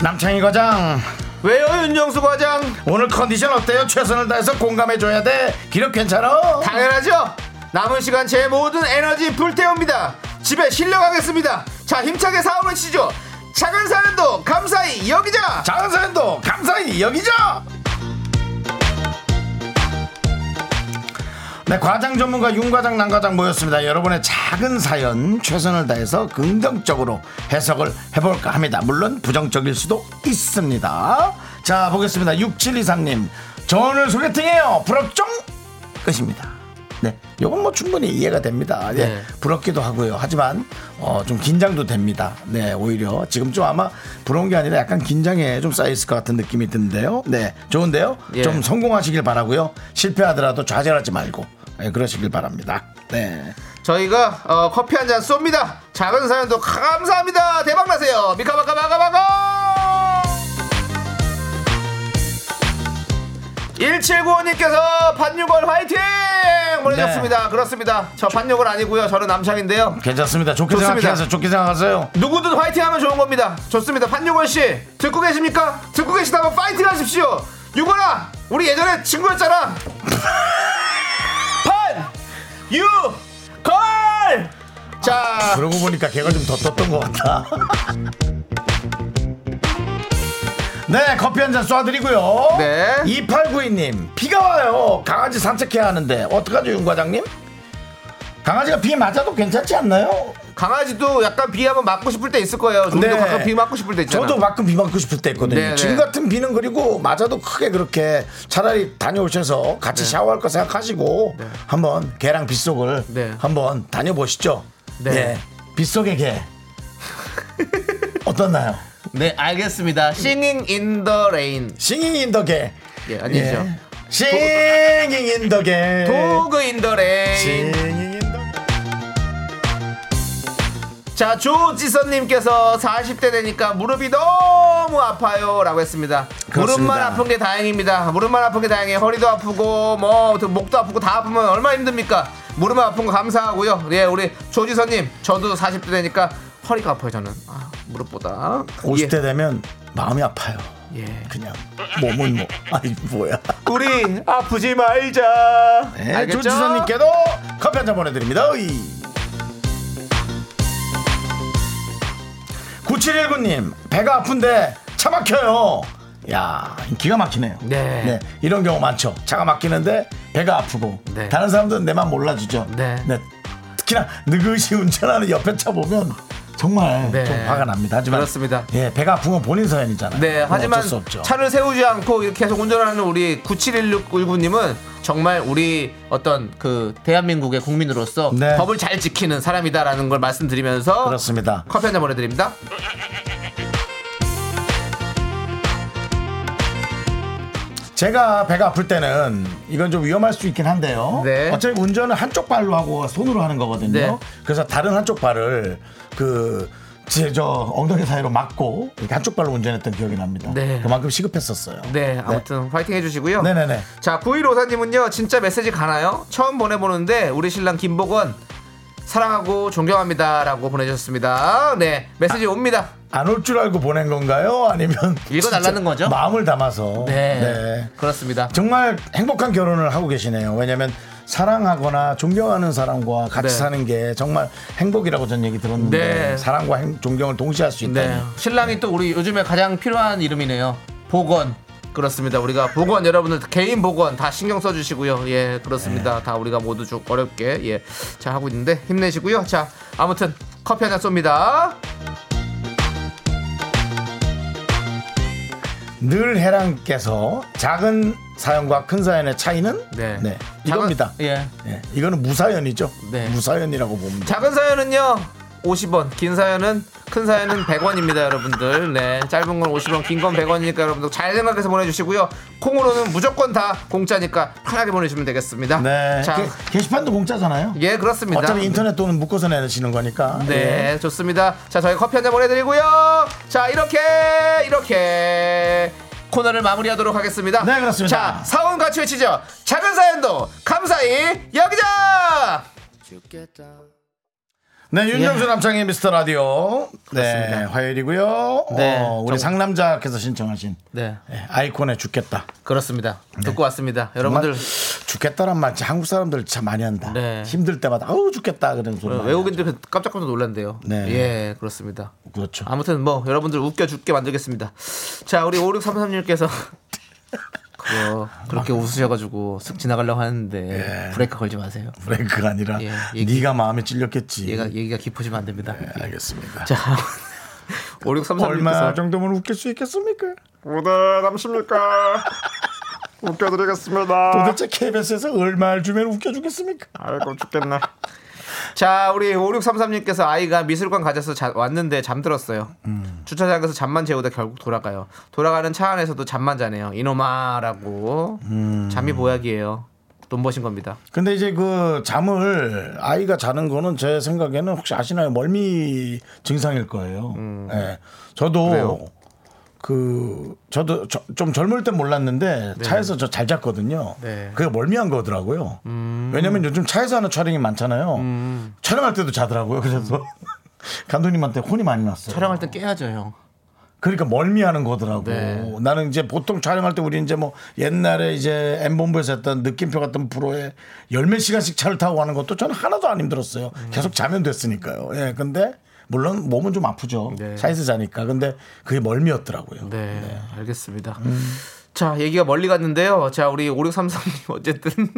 남창희 과장. 왜요, 윤정수 과장? 오늘 컨디션 어때요? 최선을 다해서 공감해줘야 돼. 기력 괜찮아? 당연하죠. 남은 시간 제 모든 에너지 불태웁니다. 집에 실려가겠습니다. 자, 힘차게 사업을 시죠. 작은 사연도 감사히 여기자. 작은 사연도 감사히 여기자. 네, 과장 전문가 윤과장 남과장 모였습니다. 여러분의 작은 사연 최선을 다해서 긍정적으로 해석을 해볼까 합니다. 물론 부정적일 수도 있습니다. 자, 보겠습니다. 육칠이삼 님, 저 오늘 소개팅이에요. 부럽죠? 끝입니다. 네, 요건 뭐 충분히 이해가 됩니다. 예, 네. 부럽기도 하고요. 하지만 어, 좀 긴장도 됩니다. 네, 오히려 지금 좀 아마 부러운 게 아니라 약간 긴장에 좀 쌓여 있을 것 같은 느낌이 든데요. 네, 좋은데요. 예. 좀 성공하시길 바라고요. 실패하더라도 좌절하지 말고. 네, 그러시길 바랍니다. 네, 저희가 어, 커피 한 잔 쏩니다. 작은 사연도 감사합니다. 대박나세요. 미카마카마카마카. 일칠구오 님께서 반유골 화이팅 보내셨습니다. 네. 그렇습니다. 저 반유골 아니고요. 저는 남창인데요. 괜찮습니다. 좋게 좋습니다. 생각해서 좋게 생각하세요. 누구든 화이팅하면 좋은 겁니다. 좋습니다. 반유골 씨 듣고 계십니까? 듣고 계시다면 파이팅 하십시오. 유골아, 우리 예전에 친구였잖아. 유걸! 자, 그러고 보니까 걔가 좀 더 떴던 것 같다. 네, 커피 한잔 쏴드리고요. 네. 이팔구이 님, 비가 와요. 강아지 산책해야 하는데 어떡하죠, 윤 과장님? 강아지가 비 맞아도 괜찮지 않나요? 강아지도 약간 비 한번 맞고 싶을 때 있을 거예요. 저도 네. 가끔 비 맞고 싶을 때 있잖아요. 저도 가끔 비 맞고 싶을 때 있거든요. 네네. 지금 같은 비는 그리고 맞아도 크게 그렇게 차라리 다녀오셔서 같이 네. 샤워할 거 생각하시고 네. 한번 개랑 빗속을 네. 한번 다녀보시죠. 네. 네. 빗속의 개. 어떠나요? 네, 알겠습니다. Singing in the rain. Singing in the 개. 예, 아니죠. 예. Singing in the rain. 도그 in the rain. 자, 조지선님께서 사십 대 되니까 무릎이 너무 아파요 라고 했습니다. 그렇습니다. 무릎만 아픈 게 다행입니다. 무릎만 아픈 게 다행이에요. 허리도 아프고 뭐 목도 아프고 다 아프면 얼마나 힘듭니까. 무릎만 아픈 거 감사하고요. 예, 우리 조지선님, 저도 사십 대 되니까 허리가 아파요. 저는 아, 무릎보다 오십 대 예. 되면 마음이 아파요. 예, 그냥 몸은 뭐 아니 뭐야. 우리 아프지 말자. 네, 알겠죠? 조지선님께도 커피 한잔 보내드립니다. 으이. 구칠일구 님, 배가 아픈데 차 막혀요. 야, 기가 막히네요. 네. 네, 이런 경우 많죠. 차가 막히는데 배가 아프고. 네. 다른 사람들은 내 맘 몰라주죠. 네. 네. 특히나 느긋이 운전하는 옆에 차 보면 정말 네. 좀 화가 납니다. 하지만 그렇습니다. 예, 배가 아픈 건 본인 사연이잖아요. 네, 하지만 어쩔 수 없죠. 차를 세우지 않고 계속 운전하는 우리 구칠일구 님은 정말 우리 어떤 그 대한민국의 국민으로서 네. 법을 잘 지키는 사람이다라는 걸 말씀드리면서 그렇습니다. 커피 한잔 보내드립니다. 제가 배가 아플 때는 이건 좀 위험할 수 있긴 한데요. 네. 어차피 운전은 한쪽 발로 하고 손으로 하는 거거든요. 네. 그래서 다른 한쪽 발을 그 제 저 엉덩이 사이로 막고 이렇게 한쪽 발로 운전했던 기억이 납니다. 네. 그만큼 시급했었어요. 네, 아무튼 네. 파이팅 해주시고요. 네네네. 자, 구일오사 님은요, 진짜 메시지 가나요? 처음 보내보는데 우리 신랑 김복원 사랑하고 존경합니다라고 보내주셨습니다. 네, 메시지 아, 옵니다. 안 올 줄 알고 보낸 건가요? 아니면 읽어달라는 거죠? 마음을 담아서. 네, 네, 그렇습니다. 정말 행복한 결혼을 하고 계시네요. 왜냐하면 사랑하거나 존경하는 사람과 같이 네. 사는 게 정말 행복이라고 전 얘기 들었는데 네. 사랑과 행, 존경을 동시에 할 수 있다니. 네. 신랑이 네. 또 우리 요즘에 가장 필요한 이름이네요. 복원. 그렇습니다. 우리가 보건 여러분들 개인 보건 다 신경 써주시고요. 예, 그렇습니다. 네. 다 우리가 모두 좀 어렵게 예, 잘 하고 있는데 힘내시고요. 자, 아무튼 커피 한잔 쏩니다. 늘 해랑께서 작은 사연과 큰 사연의 차이는 네, 네 이겁니다. 작은, 예. 예, 이거는 무사연이죠. 네. 무사연이라고 봅니다. 작은 사연은요. 오십 원, 긴 사연은 큰 사연은 백 원입니다, 여러분들. 네, 짧은 건 오십 원, 긴 건 백 원이니까 여러분들 잘 생각해서 보내주시고요. 콩으로는 무조건 다 공짜니까 편하게 보내주시면 되겠습니다. 네. 자, 게, 게시판도 공짜잖아요. 예, 그렇습니다. 어차피 인터넷 돈은 묶어서 내시는 거니까. 네, 예. 좋습니다. 자, 저희 커피 한잔 보내드리고요. 자, 이렇게 이렇게 코너를 마무리하도록 하겠습니다. 네, 그렇습니다. 자, 사원 같이 외치죠. 작은 사연도 감사히 여기자. 죽겠다. 네, 윤종수 예. 남창희 미스터 라디오. 그렇습니다. 네, 화요일이고요. 네, 어, 우리 정... 상남자께서 신청하신 네. 네, 아이콘의 죽겠다. 그렇습니다. 네. 듣고 왔습니다. 여러분들 죽겠다란 말 한국 사람들 참 많이 한다. 네. 힘들 때마다 아우 죽겠다 그런 소리. 외국인들 깜짝깜짝 놀란대요. 네, 예, 그렇습니다. 그렇죠. 아무튼 뭐 여러분들 웃겨 죽게 만들겠습니다. 자, 우리 오육삼삼 님께서 그거 그렇게 웃으셔가지고 쓱 지나가려고 하는데 예. 브레이크 걸지 마세요. 브레이크가 아니라 예, 얘기, 네가 마음에 찔렸겠지. 얘가 얘기가 깊어지면 안 됩니다. 예, 알겠습니다. 자, 오육삼삼 얼마 정도면 웃길 수 있겠습니까? 오대남십니까? 웃겨드리겠습니다. 도대체 케이비에스에서 얼마를 주면 웃겨주겠습니까? 아이고 죽겠네. 자, 우리 오육삼삼 님께서 아이가 미술관 가져서 자, 왔는데 잠들었어요. 음. 주차장에서 잠만 재우다 결국 돌아가요. 돌아가는 차 안에서도 잠만 자네요. 이놈아라고. 음. 잠이 보약이에요. 돈버신 겁니다. 근데 이제 그 잠을 아이가 자는 거는 제 생각에는 혹시 아시나요? 멀미 증상일 거예요. 음. 네. 저도 그래요. 그 저도 저, 좀 젊을 때 몰랐는데 네. 차에서 저 잘 잤거든요. 네. 그게 멀미한 거더라고요. 음. 왜냐면 요즘 차에서 하는 촬영이 많잖아요. 음. 촬영할 때도 자더라고요. 그래서 음. 감독님한테 혼이 많이 났어요. 촬영할 때 깨야죠, 형. 그러니까 멀미하는 거더라고. 네. 나는 이제 보통 촬영할 때 우리 이제 뭐 옛날에 이제 M본부에서 했던 느낌표 같은 프로에 열몇 시간씩 차를 타고 가는 것도 저는 하나도 안 힘들었어요. 음. 계속 자면 됐으니까요. 예, 근데 물론 몸은 좀 아프죠. 네. 차에서 자니까. 근데 그게 멀미였더라고요. 네, 네. 알겠습니다. 음. 자, 얘기가 멀리 갔는데요. 자, 우리 오육삼삼 님 어쨌든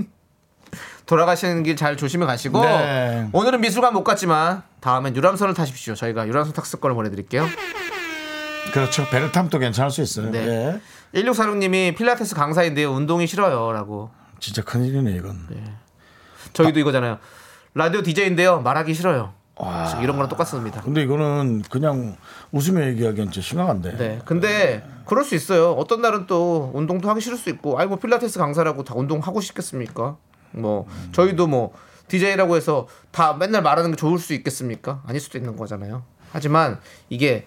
돌아가시는 길 잘 조심히 가시고 네. 오늘은 미술관 못 갔지만 다음엔 유람선을 타십시오. 저희가 유람선 탁스권을 보내드릴게요. 그렇죠. 배를 타면 또 괜찮을 수 있어요. 네. 네. 일육사육 님이 필라테스 강사인데 운동이 싫어요 라고. 진짜 큰일이네 이건. 네. 저희도 아. 이거잖아요. 라디오 디제이인데요 말하기 싫어요. 와. 이런 거랑 똑같습니다. 근데 이거는 그냥 웃으며 얘기하기엔 진짜 심각한데. 네. 근데 그럴 수 있어요. 어떤 날은 또 운동도 하기 싫을 수 있고, 아이 뭐 필라테스 강사라고 다 운동하고 싶겠습니까? 뭐 음. 저희도 뭐 디제이라고 해서 다 맨날 말하는 게 좋을 수 있겠습니까? 아닐 수도 있는 거잖아요. 하지만 이게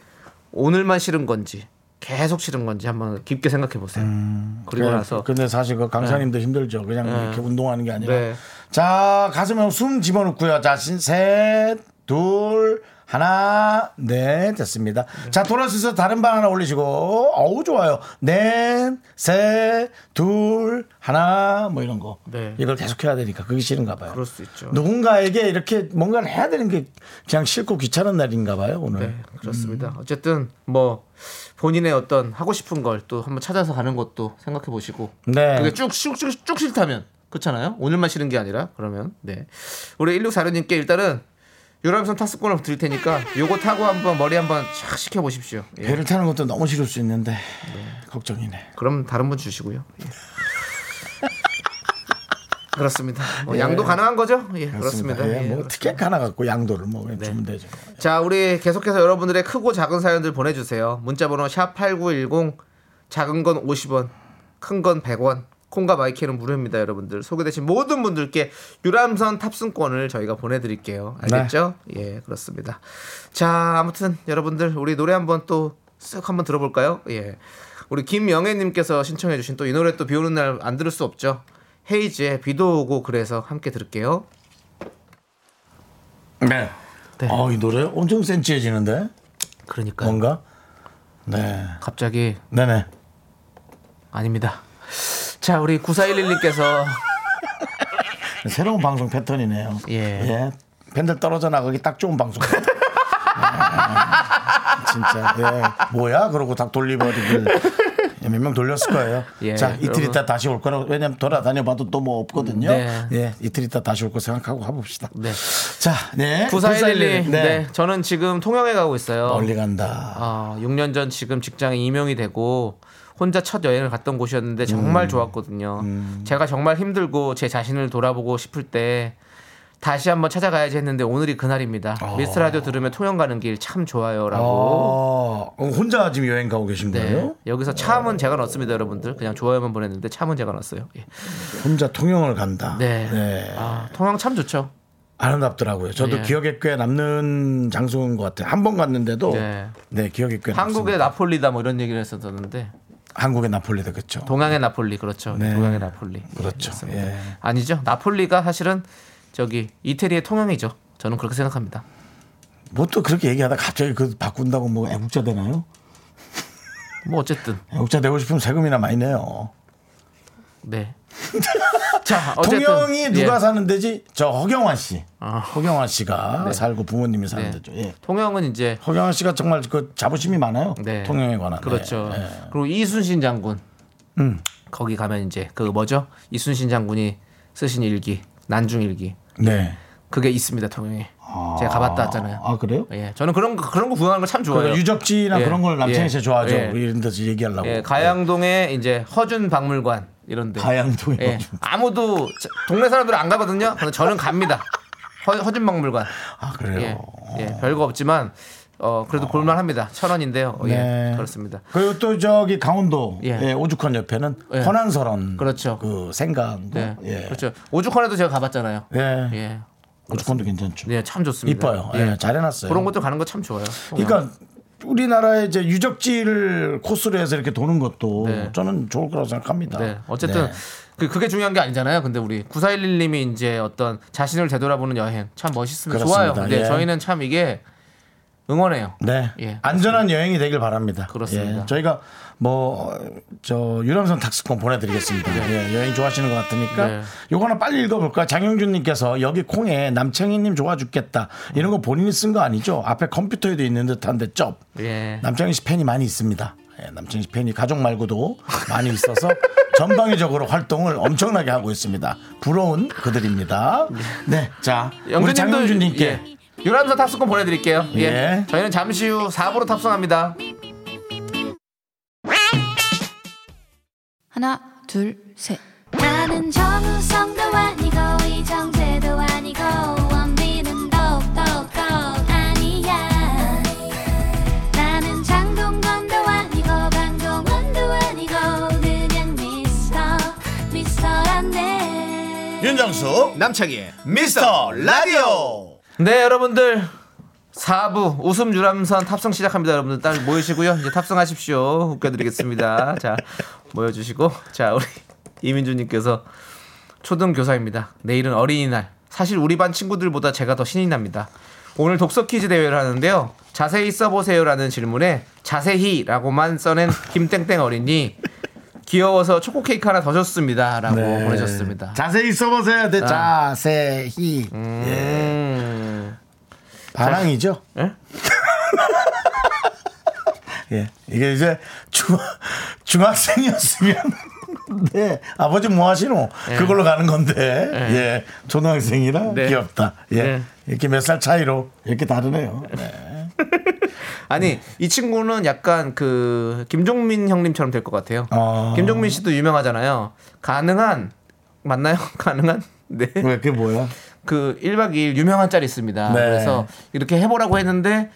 오늘만 싫은 건지 계속 싫은 건지 한번 깊게 생각해 보세요. 음, 그리고 그래, 나서. 근데 사실 그 강사님도 네. 힘들죠. 그냥 네. 이렇게 운동하는 게 아니라. 네. 자, 가슴에 숨 집어넣고요. 자, 셋, 둘, 하나, 넷, 됐습니다. 네. 자, 돌아서서 다른 방 하나 올리시고, 어우, 좋아요. 넷, 셋, 둘, 하나, 뭐 이런 거. 네. 이걸 계속 해야 되니까 그게 싫은가 봐요. 그럴 수 있죠. 누군가에게 이렇게 뭔가를 해야 되는 게 그냥 싫고 귀찮은 날인가 봐요, 오늘. 네, 그렇습니다. 음. 어쨌든, 뭐, 본인의 어떤 하고 싶은 걸 또 한번 찾아서 가는 것도 생각해 보시고. 네. 그게 쭉, 쭉, 쭉, 쭉 싫다면. 그렇잖아요. 오늘만 싫은 게 아니라, 그러면. 네. 우리 일육사육 님께 일단은 유람선 탑승권을 드릴 테니까 요거 타고 한번 머리 한번 촥 시켜보십시오. 예. 배를 타는 것도 너무 싫을 수 있는데 네. 걱정이네. 그럼 다른 분 주시고요. 예. 그렇습니다. 뭐 예. 양도 가능한 거죠? 예, 그렇습니다. 그렇습니다. 예, 예, 뭐 특약 하나 갖고 양도를 뭐 네. 주면 되죠. 예. 자, 우리 계속해서 여러분들의 크고 작은 사연들 보내주세요. 문자번호 샵팔구일공, 작은 건 오십 원, 큰 건 백 원. 콩과 마이키는 무료입니다. 여러분들 소개되신 모든 분들께 유람선 탑승권을 저희가 보내드릴게요. 알겠죠? 네. 예, 그렇습니다. 자, 아무튼 여러분들 우리 노래 한번 또 쓱 한번 들어볼까요? 예, 우리 김영애님께서 신청해주신 또 이 노래 또 비오는 날 안 들을 수 없죠. 헤이즈의 비도 오고 그래서 함께 들을게요. 네. 네. 아, 이 노래 엄청 센치해지는데? 그러니까요. 뭔가? 네. 갑자기. 네네. 아닙니다. 자, 우리 구사일일 님께서 새로운 방송 패턴이네요. 예. 예. 팬들 떨어져 나가기 딱 좋은 방송. 아, 진짜. 예. 뭐야? 그러고 딱 돌리버리길. 몇 명 돌렸을 거예요. 예, 자, 이틀 여러분. 있다 다시 올 거라고. 왜냐면 돌아다녀봐도 또 뭐 없거든요. 네. 예, 이틀 있다 다시 올 거 생각하고 가봅시다. 네. 자, 네. 구사일일. 네. 네. 저는 지금 통영에 가고 있어요. 멀리 간다. 아, 육 년 전 지금 직장에 임용이 되고 혼자 첫 여행을 갔던 곳이었는데 정말 음. 좋았거든요. 음. 제가 정말 힘들고 제 자신을 돌아보고 싶을 때 다시 한번 찾아가야지 했는데 오늘이 그날입니다. 어. 미스터라디오 들으면 통영 가는 길 참 좋아요 라고. 어. 혼자 지금 여행 가고 계신 네. 거예요? 여기서 참은 어. 제가 넣었습니다. 여러분들 그냥 좋아요만 보냈는데 참은 제가 넣었어요. 예. 혼자 통영을 간다. 네. 네. 아, 통영 참 좋죠. 아름답더라고요. 저도 예. 기억에 꽤 남는 장소인 것 같아요. 한 번 갔는데도 네. 네, 기억에 꽤 한국의 남습니다. 나폴리다 뭐 이런 얘기를 했었는데 한국의 나폴리다 그렇죠. 동양의 나폴리 그렇죠. 네. 동양의 나폴리 그렇죠. 예, 예. 아니죠. 나폴리가 사실은 저기 이태리의 통영이죠. 저는 그렇게 생각합니다. 뭐 또 그렇게 얘기하다 갑자기 그 바꾼다고 뭐 애국자 되나요? 뭐 어쨌든 애국자 되고 싶으면 세금이나 많이 내요. 네. 자, 어쨌든. 통영이 누가 예. 사는 데지? 저 허경환 씨. 아. 허경환 씨가 네. 살고 부모님이 사는 네. 데죠. 예. 통영은 이제 허경환 씨가 정말 그 자부심이 많아요. 네. 통영에 관한. 그렇죠. 네. 그리고 이순신 장군. 음. 거기 가면 이제 그 뭐죠? 이순신 장군이 쓰신 일기, 난중일기. 네. 그게 있습니다, 통영에. 아. 제가 가봤다 왔잖아요. 아, 그래요? 예. 저는 그런 거, 그런 거 구경하는 거 참 좋아요. 유적지나 예. 그런 걸 남편이 제일 예. 좋아하죠. 예. 이런 데서 얘기하려고. 예. 가양동에 예. 이제 허준 박물관. 이런데 가양동에 예. 아무도 동네 사람들은 안 가거든요. 저는 갑니다. 허, 허준박물관. 아 그래요. 예, 예. 별거 없지만 어 그래도 어. 볼만합니다. 천 원인데요. 네. 예, 그렇습니다. 그리고 또 저기 강원도 예. 예, 오죽헌 옆에는 예. 허난설원 그렇죠. 그 생강도 예. 예. 그렇죠. 오죽헌에도 제가 가봤잖아요. 예. 예. 오죽헌도 괜찮죠. 네, 예, 참 좋습니다. 이뻐요. 예. 예, 잘 해놨어요. 그런 것도 가는 거 참 좋아요. 그러니까. 우리나라의 이제 유적지를 코스로 해서 이렇게 도는 것도 네. 저는 좋을 거라고 생각합니다. 네. 어쨌든 네. 그 그게 중요한 게 아니잖아요. 근데 우리 구사일일 님이 이제 어떤 자신을 되돌아보는 여행 참 멋있으면 그렇습니다. 좋아요. 근데 예. 저희는 참 이게 응원해요. 네. 예. 안전한 여행이 되길 바랍니다. 그렇습니다. 예. 저희가 뭐 저 유람선 탁스콘 보내드리겠습니다. 네. 예. 여행 좋아하시는 것 같으니까 네. 요거 하나 빨리 읽어볼까? 장영준님께서 여기 콩에 남창희님 좋아 죽겠다 이런 거 본인이 쓴 거 아니죠? 앞에 컴퓨터에도 있는 듯한데 쩝. 예. 남창희 씨 팬이 많이 있습니다. 예. 남창희 씨 팬이 가족 말고도 많이 있어서 전방위적으로 활동을 엄청나게 하고 있습니다. 부러운 그들입니다. 네, 자 우리 장영준님께. 예. 유람선 탑승권 보내드릴게요. 예. 예. 저희는 잠시 후 사 부로 탑승합니다. 하나, 둘, 셋. 나는 정우성도 아니고 이정재도 아니고 원빈은 더욱더욱더 윤정수 남창희의 미스터라디오. 네, 여러분들 사 부 웃음 유람선 탑승 시작합니다. 여러분들 딱 모이시고요. 이제 탑승하십시오. 웃겨드리겠습니다. 자, 모여주시고. 자, 우리 이민주님께서 초등교사입니다. 내일은 어린이날. 사실 우리 반 친구들보다 제가 더 신이 납니다. 오늘 독서 퀴즈 대회를 하는데요. 자세히 써보세요라는 질문에 자세히라고만 써낸 김땡땡 어린이 귀여워서 초코 케이크 하나 더 줬습니다. 라고 네. 보내셨습니다. 자세히 써보세요. 네, 아. 자세히. 음. 예. 반항이죠? 예? 예. 이게 이제 중, 중학생이었으면. 네. 아버지 뭐 하시노? 예. 그걸로 가는 건데. 예. 예. 초등학생이라 네. 귀엽다. 예. 예. 이렇게 몇 살 차이로 이렇게 다르네요. 네. 아니 네. 이 친구는 약간 그 김종민 형님처럼 될 것 같아요. 아~ 김종민 씨도 유명하잖아요. 가능한 맞나요? 가능한? 네. 왜 그게 뭐야? 그 일박 이일 유명한 짤이 있습니다. 네. 그래서 이렇게 해보라고 했는데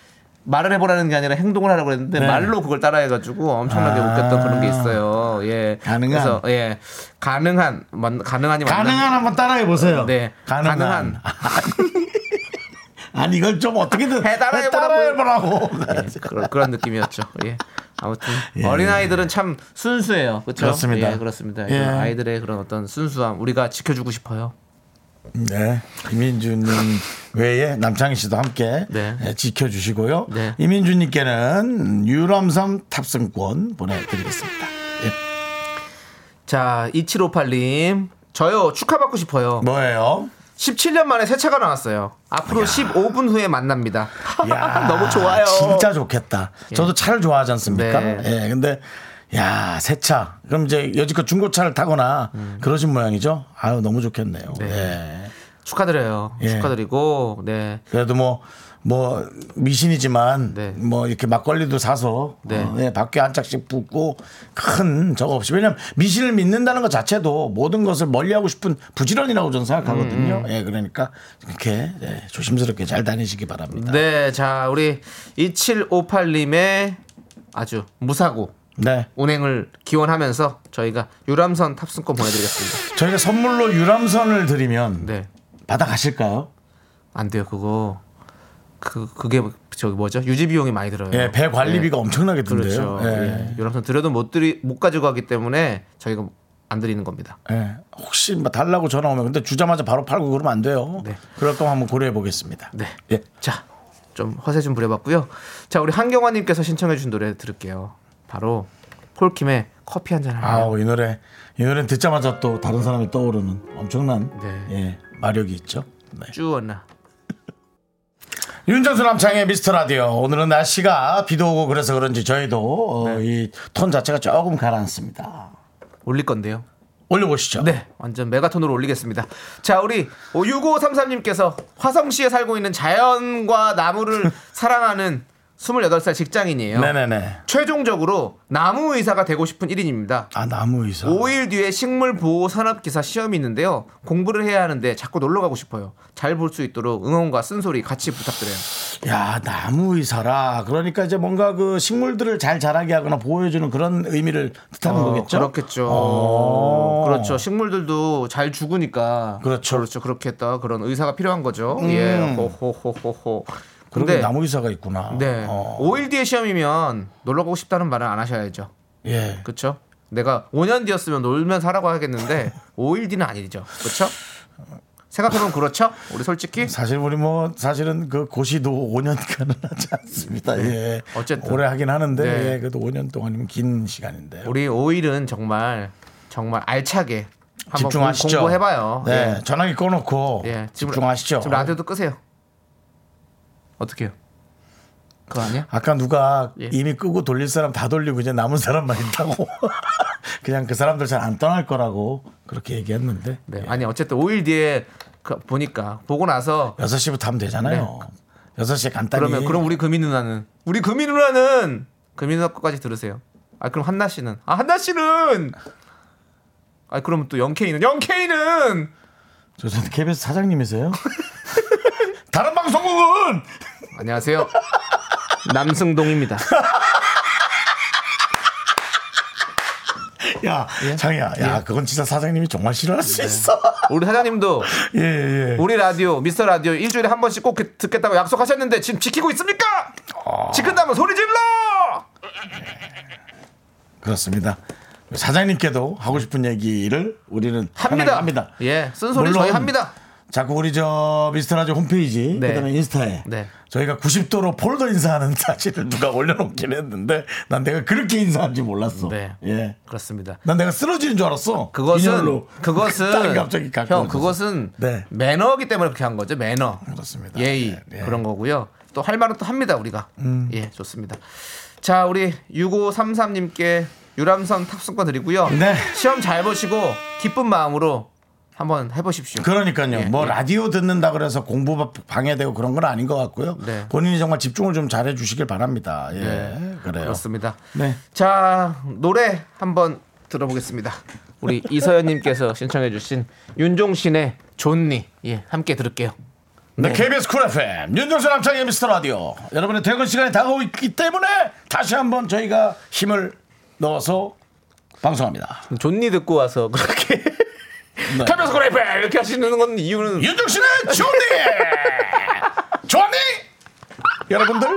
말을 해보라는 게 아니라 행동을 하라고 했는데 네. 말로 그걸 따라해가지고 엄청나게 아~ 웃겼던 그런 게 있어요. 예. 가능한. 그래서 예. 가능한 만 가능한이 맞나? 가능한 한번 따라해 보세요. 네. 가능한. 가능한. 아니 이걸 좀 어떻게든 해달라 따라해보라고 예, 그런, 그런 느낌이었죠. 예. 아무튼 예. 어린 아이들은 참 순수해요, 그렇죠? 그렇습니다. 예, 그렇습니다. 예. 아이들의 그런 어떤 순수함 우리가 지켜주고 싶어요. 네, 이민준님 외에 남창희 씨도 함께 네. 예, 지켜주시고요. 네. 이민준님께는 유람선 탑승권 보내드리겠습니다. 예. 자, 이칠오팔 님 저요 축하받고 싶어요. 뭐예요? 십칠 년 만에 새 차가 나왔어요. 앞으로 야. 십오 분 후에 만납니다. 너무 좋아요. 진짜 좋겠다. 저도 예. 차를 좋아하지 않습니까? 네. 예, 근데 야, 새 차. 그럼 이제 여지껏 중고차를 타거나 음. 그러신 모양이죠. 아유, 너무 좋겠네요. 네. 예. 축하드려요. 예. 축하드리고. 네. 그래도 뭐. 뭐 미신이지만 네. 뭐 이렇게 막걸리도 사서 네. 어, 네, 밖에 한 짝씩 붓고 큰 저거 없이 왜냐하면 미신을 믿는다는 것 자체도 모든 것을 멀리하고 싶은 부지런이라고 저는 생각하거든요. 예, 음. 네, 그러니까 이렇게 네, 조심스럽게 잘 다니시기 바랍니다. 네, 자 우리 이칠오팔 님의 아주 무사고 네. 운행을 기원하면서 저희가 유람선 탑승권 보내드리겠습니다. 저희가 선물로 유람선을 드리면 네. 받아 가실까요? 안 돼요, 그거. 그 그게 저기 뭐죠? 유지 비용이 많이 들어요. 예, 배 관리비가 예. 엄청나게 들어요. 그렇죠. 예. 예. 유람선 드려도 못 드리 못 가지고 가기 때문에 저희가 안 드리는 겁니다. 예. 혹시 뭐 달라고 전화 오면 근데 주자마자 바로 팔고 그러면 안 돼요. 네. 그럴 거면 한번 고려해 보겠습니다. 네. 예. 자, 좀 허세 좀 부려봤고요. 자, 우리 한경화 님께서 신청해 주신 노래 들을게요. 바로 폴킴의 커피 한잔 하네요. 아우, 이 노래. 이 노래는 듣자마자 또 다른 사람이 떠오르는 엄청난 네. 예, 마력이 있죠. 네. 주원아. 윤정수 남창의 미스터라디오. 오늘은 날씨가 비도 오고 그래서 그런지 저희도 네. 어, 이 톤 자체가 조금 가라앉습니다. 올릴 건데요. 올려보시죠. 네. 완전 메가톤으로 올리겠습니다. 자, 우리 육오삼삼 님께서 화성시에 살고 있는 자연과 나무를 사랑하는 스물여덟 살 직장인이에요. 네네네. 최종적으로 나무의사가 되고 싶은 일 인입니다. 아, 나무의사. 오 일 뒤에 식물보호산업기사 시험이 있는데요. 공부를 해야 하는데 자꾸 놀러가고 싶어요. 잘 볼 수 있도록 응원과 쓴소리 같이 부탁드려요. 야, 나무의사라. 그러니까 이제 뭔가 그 식물들을 잘 자라게 하거나 보호해주는 그런 의미를 뜻하는 어, 거겠죠? 그렇겠죠. 어. 그렇죠. 식물들도 잘 죽으니까. 그렇죠. 그렇죠. 그렇겠다. 그런 의사가 필요한 거죠. 음. 예. 호호호호호. 그런데 나무 의사가 있구나. 네. 어. 오 일 뒤에 시험이면 놀러 가고 싶다는 말은 안 하셔야죠. 예. 그렇죠? 내가 오 년 뒤였으면 놀면 사라고 하겠는데 오 일 뒤는 아니죠. 그렇죠? 생각해보면 그렇죠? 우리 솔직히 사실 우리 뭐 사실은 그 고시도 오 년간은 하지 않습니다. 네. 예. 어쨌든 오래 하긴 하는데 네. 예. 그래도 오 년 동안이면 긴 시간인데. 우리 오 일은 정말 정말 알차게 한번 집중하시죠. 공부해봐요. 네. 예. 전화기 꺼놓고 예. 집중하시죠. 지금 라디오도 끄세요. 어떻게요? 그거 아니야? 아까 누가 예. 이미 끄고 돌릴 사람 다 돌리고 이제 남은 사람만 있다고 그냥 그 사람들 잘 안 떠날 거라고 그렇게 얘기했는데 네. 예. 아니 어쨌든 오 일 뒤에 그 보니까 보고 나서 여섯 시부터 하면 되잖아요. 네. 여섯 시에 간단히 그러면 그럼 우리 금이 누나는 우리 금이 누나는 금이 누나 거까지 들으세요. 아 그럼 한나 씨는 아 한나 씨는 아 그럼 또 영케이는 영케이는 저 저는 케이비에스 사장님이세요? 다른 방송국은 안녕하세요 남승동입니다. 야, 예? 장이야, 예? 야, 그건 진짜 사장님이 정말 싫어할 수 네. 있어. 우리 사장님도 예, 예. 우리 라디오 미스터 라디오 일주일에 한 번씩 꼭 듣겠다고 약속하셨는데 지금 지키고 있습니까? 어... 지킨다면 소리 질러. 그렇습니다. 사장님께도 하고 싶은 얘기를 우리는 합니다. 합니다. 예, 쓴소리 저희 합니다. 자꾸 우리 저 미스터라디오 홈페이지 네. 그다음에 인스타에 네. 저희가 구십 도로 폴더 인사하는 사진을 누가 올려놓긴 했는데 난 내가 그렇게 인사하는지 몰랐어. 네, 예, 그렇습니다. 난 내가 쓰러지는 줄 알았어. 그것은 인연으로. 그것은 갑자기 형 그것은 네. 매너이기 때문에 그렇게 한 거죠. 매너. 그렇습니다. 예의 네, 네. 그런 거고요. 또 할 말은 또 합니다 우리가. 음. 예, 좋습니다. 자, 우리 육오삼삼 님께 유람선 탑승권 드리고요. 네. 시험 잘 보시고 기쁜 마음으로. 한번 해보십시오. 그러니까요. 예, 뭐 예. 라디오 듣는다 그래서 공부 방해되고 그런 건 아닌 것 같고요. 네. 본인이 정말 집중을 좀 잘해주시길 바랍니다. 예, 네. 그래요. 그렇습니다. 네. 자, 노래 한번 들어보겠습니다. 우리 이서연님께서 신청해주신 윤종신의 존니 예, 함께 들을게요. 네. 네, 케이비에스 쿨 에프엠 윤종신 남창의 미스터 라디오. 여러분의 퇴근 시간이 다가오고 있기 때문에 다시 한번 저희가 힘을 넣어서 방송합니다. 존니 듣고 와서 그렇게. 태면서 네. 그래 이렇게 하시는 건 이유는 윤종신의 존니 존니 여러분들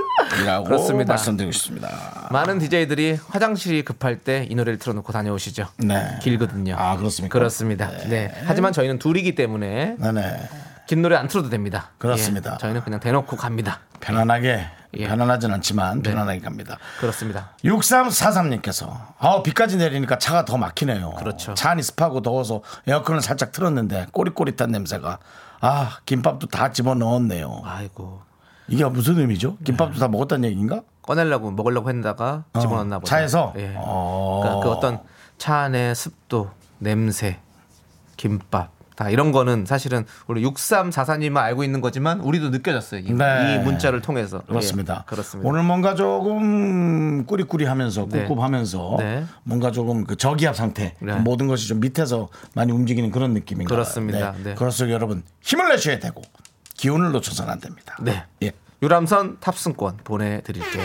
그렇습니다. 말씀드리고 싶습니다. 많은 디제이들이 화장실이 급할 때 이 노래를 틀어놓고 다녀오시죠. 네. 길거든요. 아 그렇습니까? 그렇습니다. 네. 네. 하지만 저희는 둘이기 때문에 네, 네. 긴 노래 안 틀어도 됩니다. 그렇습니다. 예. 저희는 그냥 대놓고 갑니다. 편안하게 예. 편안하진 않지만 네. 편안하게 갑니다. 그렇습니다. 육삼사삼 님께서 아, 비까지 내리니까 차가 더 막히네요. 그렇죠. 차 안이 습하고 더워서 에어컨을 살짝 틀었는데 꼬릿꼬릿한 냄새가 아 김밥도 다 집어넣었네요. 아이고 이게 무슨 의미죠? 김밥도 네. 다 먹었다는 얘기인가? 꺼내려고 먹으려고 했다가 어, 집어넣나 보다. 차에서? 예. 어. 그러니까 그 어떤 차 안의 습도, 냄새, 김밥 다 이런 거는 사실은 우리 육삼사사 님만 알고 있는 거지만 우리도 느껴졌어요. 이, 네. 이 문자를 통해서. 그렇습니다. 예, 그렇습니다. 오늘 뭔가 조금 꾸리꾸리하면서 네. 꿉꿉하면서 네. 뭔가 조금 그 저기압 상태 네. 모든 것이 좀 밑에서 많이 움직이는 그런 느낌인가요? 그렇습니다. 네. 네. 그렇습니다. 여러분 힘을 내셔야 되고 기운을 놓쳐서는 안 됩니다. 네. 예. 유람선 탑승권 보내드릴게요.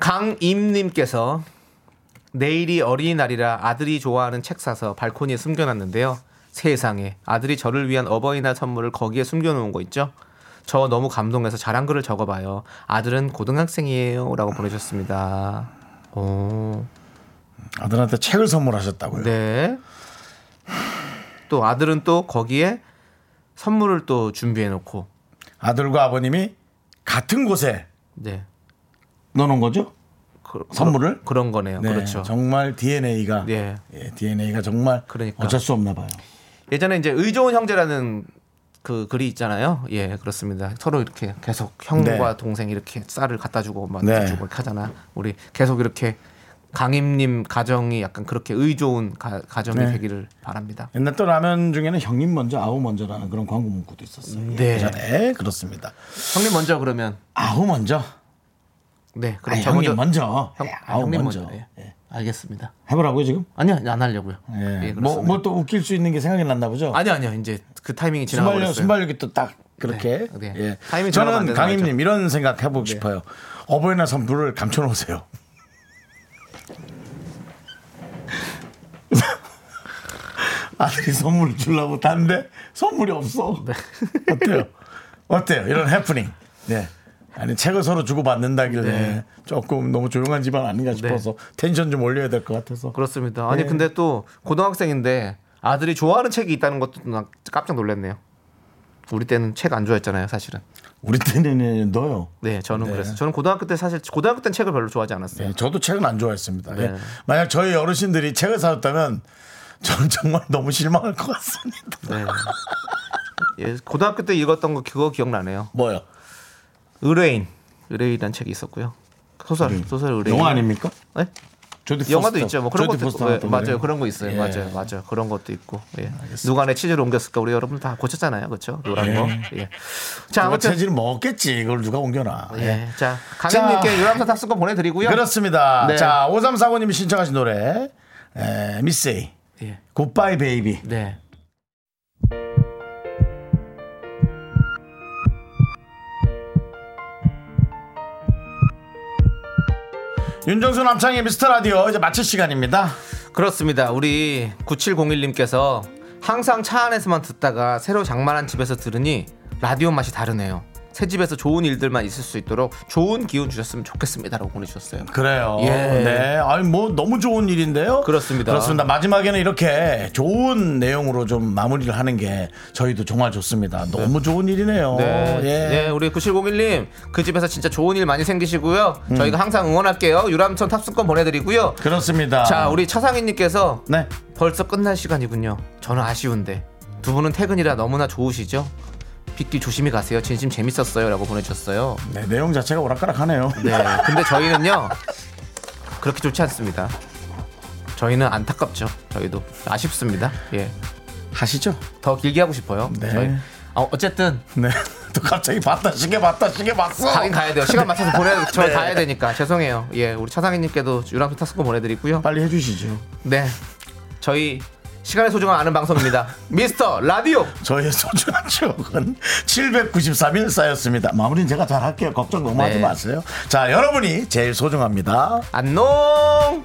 강임님께서 내일이 어린이날이라 아들이 좋아하는 책 사서 발코니에 숨겨놨는데요. 세상에 아들이 저를 위한 어버이날 선물을 거기에 숨겨놓은 거 있죠. 저 너무 감동해서 자랑글을 적어봐요. 아들은 고등학생이에요 라고 보내셨습니다. 오. 아들한테 책을 선물하셨다고요? 네. 또 아들은 또 거기에 선물을 또 준비해놓고 아들과 아버님이 같은 곳에 네. 넣어놓은 거죠? 그, 선물을 그런 거네요. 네, 그렇죠. 정말 디엔에이가 네. 예, 디엔에이가 정말 그러니까. 어쩔 수 없나 봐요. 예전에 이제 의좋은 형제라는 그 글이 있잖아요. 예, 그렇습니다. 서로 이렇게 계속 형과 네. 동생 이렇게 쌀을 갖다 주고 막 네. 주고 하잖아. 우리 계속 이렇게 강임님 가정이 약간 그렇게 의좋은 가, 가정이 네. 되기를 바랍니다. 옛날 또 라면 중에는 형님 먼저 아우 먼저라는 그런 광고 문구도 있었어요. 네, 예전에. 그렇습니다. 형님 먼저 그러면 아우 먼저. 네, 그럼 아니, 형님 먼저. 형, 아, 형님 먼저. 먼저. 예. 예. 알겠습니다. 해보라고요 지금? 아니요, 안 하려고요. 예. 예, 뭐, 뭐 또 웃길 수 있는 게 생각이 났나 보죠? 아니요, 아니요, 이제 그 타이밍이 지나버렸어요. 순발력이 또 딱 그렇게. 네, 네. 예. 타이밍 저는 강임님 이런 생각 해보고 네. 싶어요. 어버이날 선물을 감춰놓으세요. 아들이 선물을 주려고 단데 선물이 없어. 네. 어때요? 어때요? 이런 해프닝. 네. 아니 책을 서로 주고 받는다길래 네. 조금 너무 조용한 집안 아닌가 싶어서 네. 텐션 좀 올려야 될 것 같아서 그렇습니다. 아니 네. 근데 또 고등학생인데 아들이 좋아하는 책이 있다는 것도 난 깜짝 놀랐네요. 우리 때는 책 안 좋아했잖아요, 사실은. 우리 때는 너요. 네, 저는 네. 그래서 저는 고등학교 때 사실 고등학교 때는 책을 별로 좋아하지 않았어요. 네, 저도 책은 안 좋아했습니다. 네. 네. 만약 저희 어르신들이 책을 사줬다면 저는 정말 너무 실망할 것 같습니다. 네. 예, 고등학교 때 읽었던 거 그거 기억나네요. 뭐요? 의뢰인, 의뢰인이라는 책이 있었고요. 소설, 네. 소설 의뢰인. 영화 아닙니까? 네? 조디 영화도 있죠. 뭐 그런 것도 있고, 예, 맞아요. 그런 거 있어요. 예. 맞아요, 맞아요. 그런 것도 있고. 예. 누가 내 체질을 옮겼을까? 우리 여러분 다 고쳤잖아요, 그렇죠? 노란 예. 거. 예. 자, 아무튼 체질 먹겠지. 이걸 누가 옮겨놔. 예. 예. 자, 강현님께 유람선 탑승권 보내드리고요. 그렇습니다. 네. 자, 오삼사오 님이 신청하신 노래, 에, 미세이, 예. 굿바이 베이비. 네. 윤종수 남창희 미스터라디오 이제 마칠 시간입니다. 그렇습니다. 우리 구칠공일 님께서 항상 차 안에서만 듣다가 새로 장만한 집에서 들으니 라디오 맛이 다르네요. 새 집에서 좋은 일들만 있을 수 있도록 좋은 기운 주셨으면 좋겠습니다라고 보내주셨어요. 그래요. 예. 네. 아니 뭐 너무 좋은 일인데요. 그렇습니다. 그렇습니다. 마지막에는 이렇게 좋은 내용으로 좀 마무리를 하는 게 저희도 정말 좋습니다. 너무 네. 좋은 일이네요. 네. 예. 네. 우리 구칠공일 님 그 집에서 진짜 좋은 일 많이 생기시고요. 음. 저희가 항상 응원할게요. 유람선 탑승권 보내드리고요. 그렇습니다. 자, 우리 차상희님께서 네. 벌써 끝날 시간이군요. 저는 아쉬운데 두 분은 퇴근이라 너무나 좋으시죠? 빗길 조심히 가세요. 진심 재밌었어요. 라고 보내주셨어요. 네, 내용 자체가 오락가락하네요. 네, 근데 저희는요 그렇게 좋지 않습니다. 저희는 안타깝죠. 저희도 아쉽습니다. 예, 하시죠. 더 길게 하고 싶어요. 네. 저희. 아, 어쨌든 네. 또 갑자기 봤다 시계 봤다 시계 봤어. 가긴 가야 돼요. 시간 맞춰서 보내. 저 네. 가야 되니까 죄송해요. 예, 우리 차상희님께도 유람선 탑승권 보내드리고요. 빨리 해주시죠. 네, 저희. 시간의 소중함 아는 방송입니다. 미스터 라디오. 저의 소중한 추억은 칠백구십삼 일 쌓였습니다. 마무리는 제가 잘할게요. 걱정 너무 네. 하지 마세요. 자, 여러분이 제일 소중합니다. 안녕.